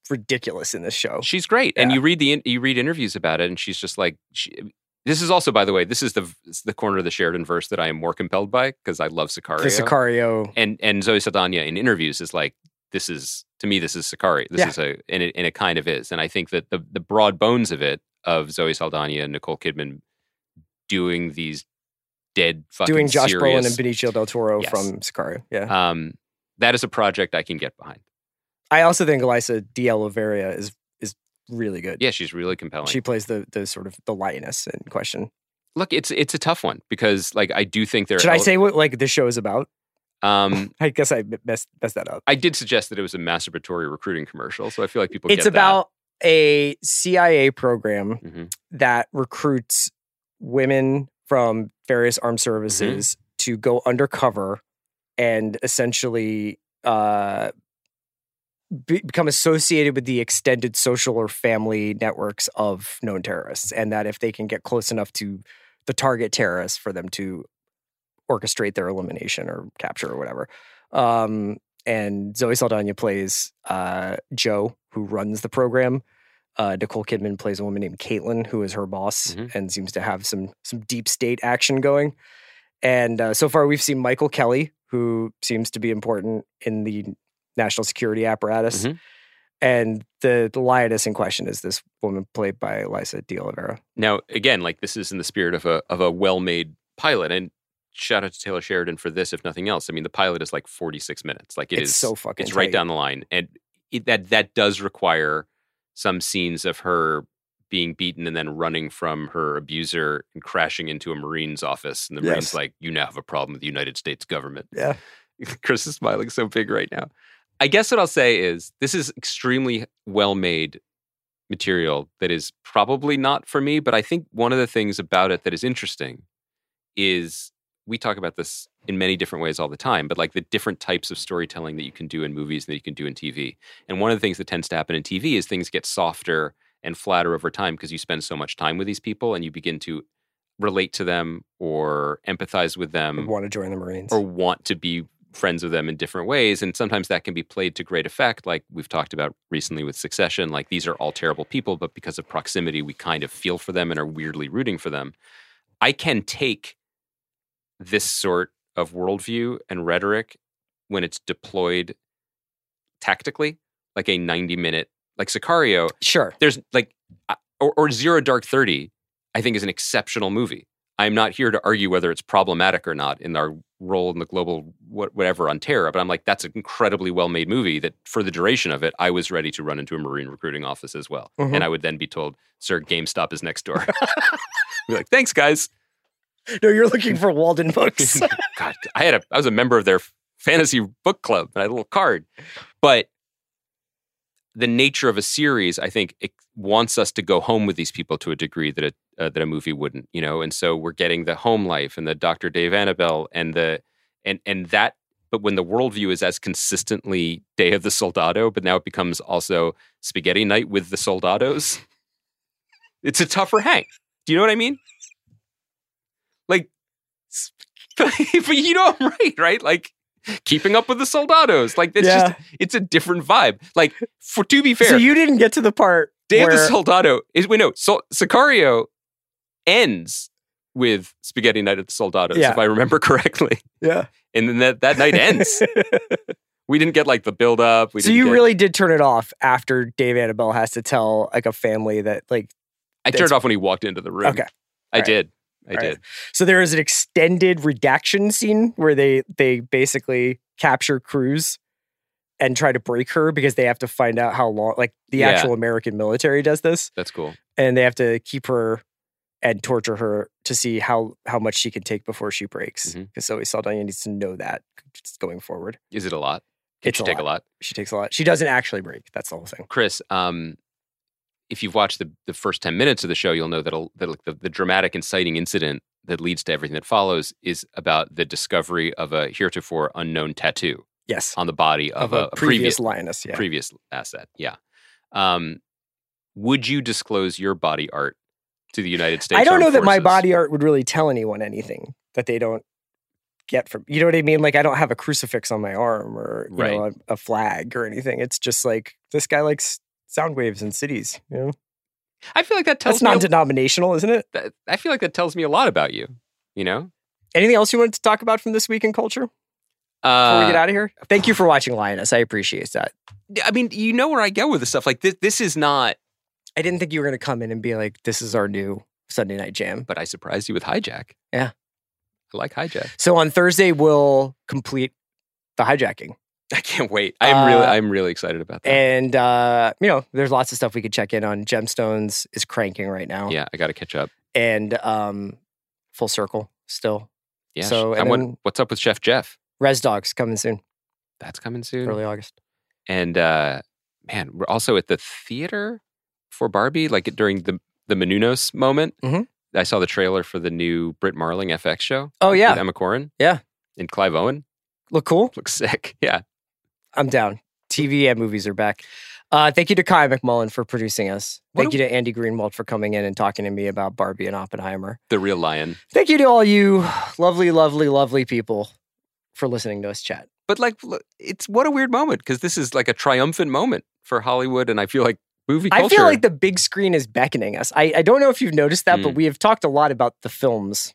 ridiculous in this show. She's great, yeah. and you read the in, you read interviews about it, and she's just like, she, this is also, by the way, this is the the corner of the Sheridan verse that I am more compelled by because I love Sicario. The Sicario, and and Zoe Saldana in interviews is like, this is to me, this is Sicario. This yeah. is a and it, and it kind of is, and I think that the the broad bones of it of Zoe Saldana and Nicole Kidman doing these dead fucking doing Josh serious, Brolin and Benicio del Toro yes. from Sicario. Yeah, um, that is a project I can get behind. I also think Elisa de Oliveira is is really good. Yeah, she's really compelling. She plays the the sort of the lioness in question. Look, it's it's a tough one because like I do think there. Should I say what like this show is about? Um, I guess I messed messed that up. I did suggest that it was a masturbatory recruiting commercial, so I feel like people. It's get about that. a C I A program mm-hmm. that recruits women from various armed services mm-hmm. to go undercover and essentially. Uh, become associated with the extended social or family networks of known terrorists, and that if they can get close enough to the target terrorists for them to orchestrate their elimination or capture or whatever. Um, and Zoe Saldana plays uh, Joe, who runs the program. Uh, Nicole Kidman plays a woman named Caitlin, who is her boss mm-hmm. and seems to have some some deep state action going. And uh, so far we've seen Michael Kelly, who seems to be important in the national security apparatus. Mm-hmm. And the, the lioness in question is this woman played by Elisa de Oliveira. Now, again, like this is in the spirit of a of a well-made pilot. And shout out to Taylor Sheridan for this, if nothing else. I mean, the pilot is like forty-six minutes. Like it it's is so fucking it's tight. Right down the line. And it, that that does require some scenes of her being beaten and then running from her abuser and crashing into a Marine's office. And the yes. Marine's like, you now have a problem with the United States government. Yeah. Chris is smiling so big right now. I guess what I'll say is this is extremely well-made material that is probably not for me, but I think one of the things about it that is interesting is we talk about this in many different ways all the time, but like the different types of storytelling that you can do in movies and that you can do in T V. And one of the things that tends to happen in T V is things get softer and flatter over time because you spend so much time with these people and you begin to relate to them or empathize with them. Or want to join the Marines. Or want to be friends with them in different ways. And sometimes that can be played to great effect, like we've talked about recently with Succession. Like, these are all terrible people, but because of proximity, we kind of feel for them and are weirdly rooting for them. I can take this sort of worldview and rhetoric when it's deployed tactically, like a ninety-minute, like Sicario. Sure. There's like, or, or Zero Dark Thirty, I think, is an exceptional movie. I'm not here to argue whether it's problematic or not in our role in the global what, whatever on terror, but I'm like, that's an incredibly well-made movie that for the duration of it, I was ready to run into a Marine recruiting office as well. Mm-hmm. And I would then be told, sir, GameStop is next door. Be like, thanks, guys. No, you're looking for Walden Books. God, I had a, I was a member of their fantasy book club, and I had a little card. But the nature of a series, I think, it wants us to go home with these people to a degree that a, uh, that a movie wouldn't, you know. And so we're getting the home life and the Doctor Dave Annabelle and the and and that. But when the worldview is as consistently Day of the Soldado, but now it becomes also Spaghetti Night with the Soldados, it's a tougher hang. Do you know what I mean? Like, but you know I'm right, right? Like, Keeping Up with the Soldados. Like, it's yeah. just, it's a different vibe. Like, for to be fair. So you didn't get to the part Day where... of the Soldado is, wait, no, Sol- Sicario ends with Spaghetti Night at the Soldados, yeah. if I remember correctly. Yeah. And then that, that night ends. We didn't get, like, the build-up. We so didn't you get... really did turn it off after Dave Annabelle has to tell, like, a family that, like... I that's... turned it off when he walked into the room. Okay. I right. did. I All did. Right. So there is an extended redaction scene where they they basically capture Cruise and try to break her because they have to find out how long, like the yeah. actual American military does this. That's cool. And they have to keep her and torture her to see how, how much she can take before she breaks. Because mm-hmm. Zoe Saldana needs to know that just going forward. Is it a lot? Can it's she a take lot. a lot? She takes a lot. She doesn't actually break. That's the whole thing. Chris, um... if you've watched the, the first ten minutes of the show, you'll know that, that the, the dramatic inciting incident that leads to everything that follows is about the discovery of a heretofore unknown tattoo. Yes. On the body of, of a, a, a previous, previous lioness. Yeah. Previous asset. Yeah. Um, would you disclose your body art to the United States? I don't know Armed Forces? That my body art would really tell anyone anything that they don't get from, you know what I mean? Like, I don't have a crucifix on my arm or you right. know, a, a flag or anything. It's just like, this guy likes sound waves in cities, you know? I feel like that tells That's me... That's non-denominational, isn't it? That, I feel like that tells me a lot about you, you know? Anything else you wanted to talk about from this week in culture? Uh, Before we get out of here? Thank you for watching Lioness. I appreciate that. I mean, you know where I go with this stuff. Like, this, this is not... I didn't think you were going to come in and be like, this is our new Sunday Night Jam. But I surprised you with Hijack. Yeah. I like Hijack. So on Thursday, we'll complete the hijacking. I can't wait. I'm uh, really I'm really excited about that. And, uh, you know, there's lots of stuff we could check in on. Gemstones is cranking right now. Yeah, I got to catch up. And um, Full Circle still. Yeah. So, and what, what's up with Chef Jeff? Res Dog's coming soon. That's coming soon? Early August. And, uh, man, we're also at the theater for Barbie, like during the, the Menounos moment. Mm-hmm. I saw the trailer for the new Britt Marling F X show. Oh, yeah. With Emma Corrin. Yeah. And Clive Owen. Look cool. Looks sick. Yeah. I'm down. T V and movies are back. Uh, thank you to Kai McMullen for producing us. Thank you to Andy Greenwald for coming in and talking to me about Barbie and Oppenheimer. The real lion. Thank you to all you lovely, lovely, lovely people for listening to us chat. But like, it's what a weird moment because this is like a triumphant moment for Hollywood and I feel like movie culture. I feel like the big screen is beckoning us. I, I don't know if you've noticed that, mm. but we have talked a lot about the films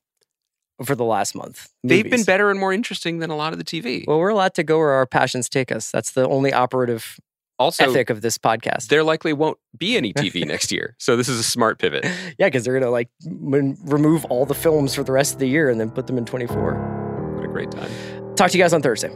for the last month. Movies. They've been better and more interesting than a lot of the T V. Well, we're allowed to go where our passions take us. That's the only operative also, ethic of this podcast. There likely won't be any T V next year. So this is a smart pivot. Yeah, because they're going to like m- remove all the films for the rest of the year and then put them in twenty-four. What a great time. Talk to you guys on Thursday.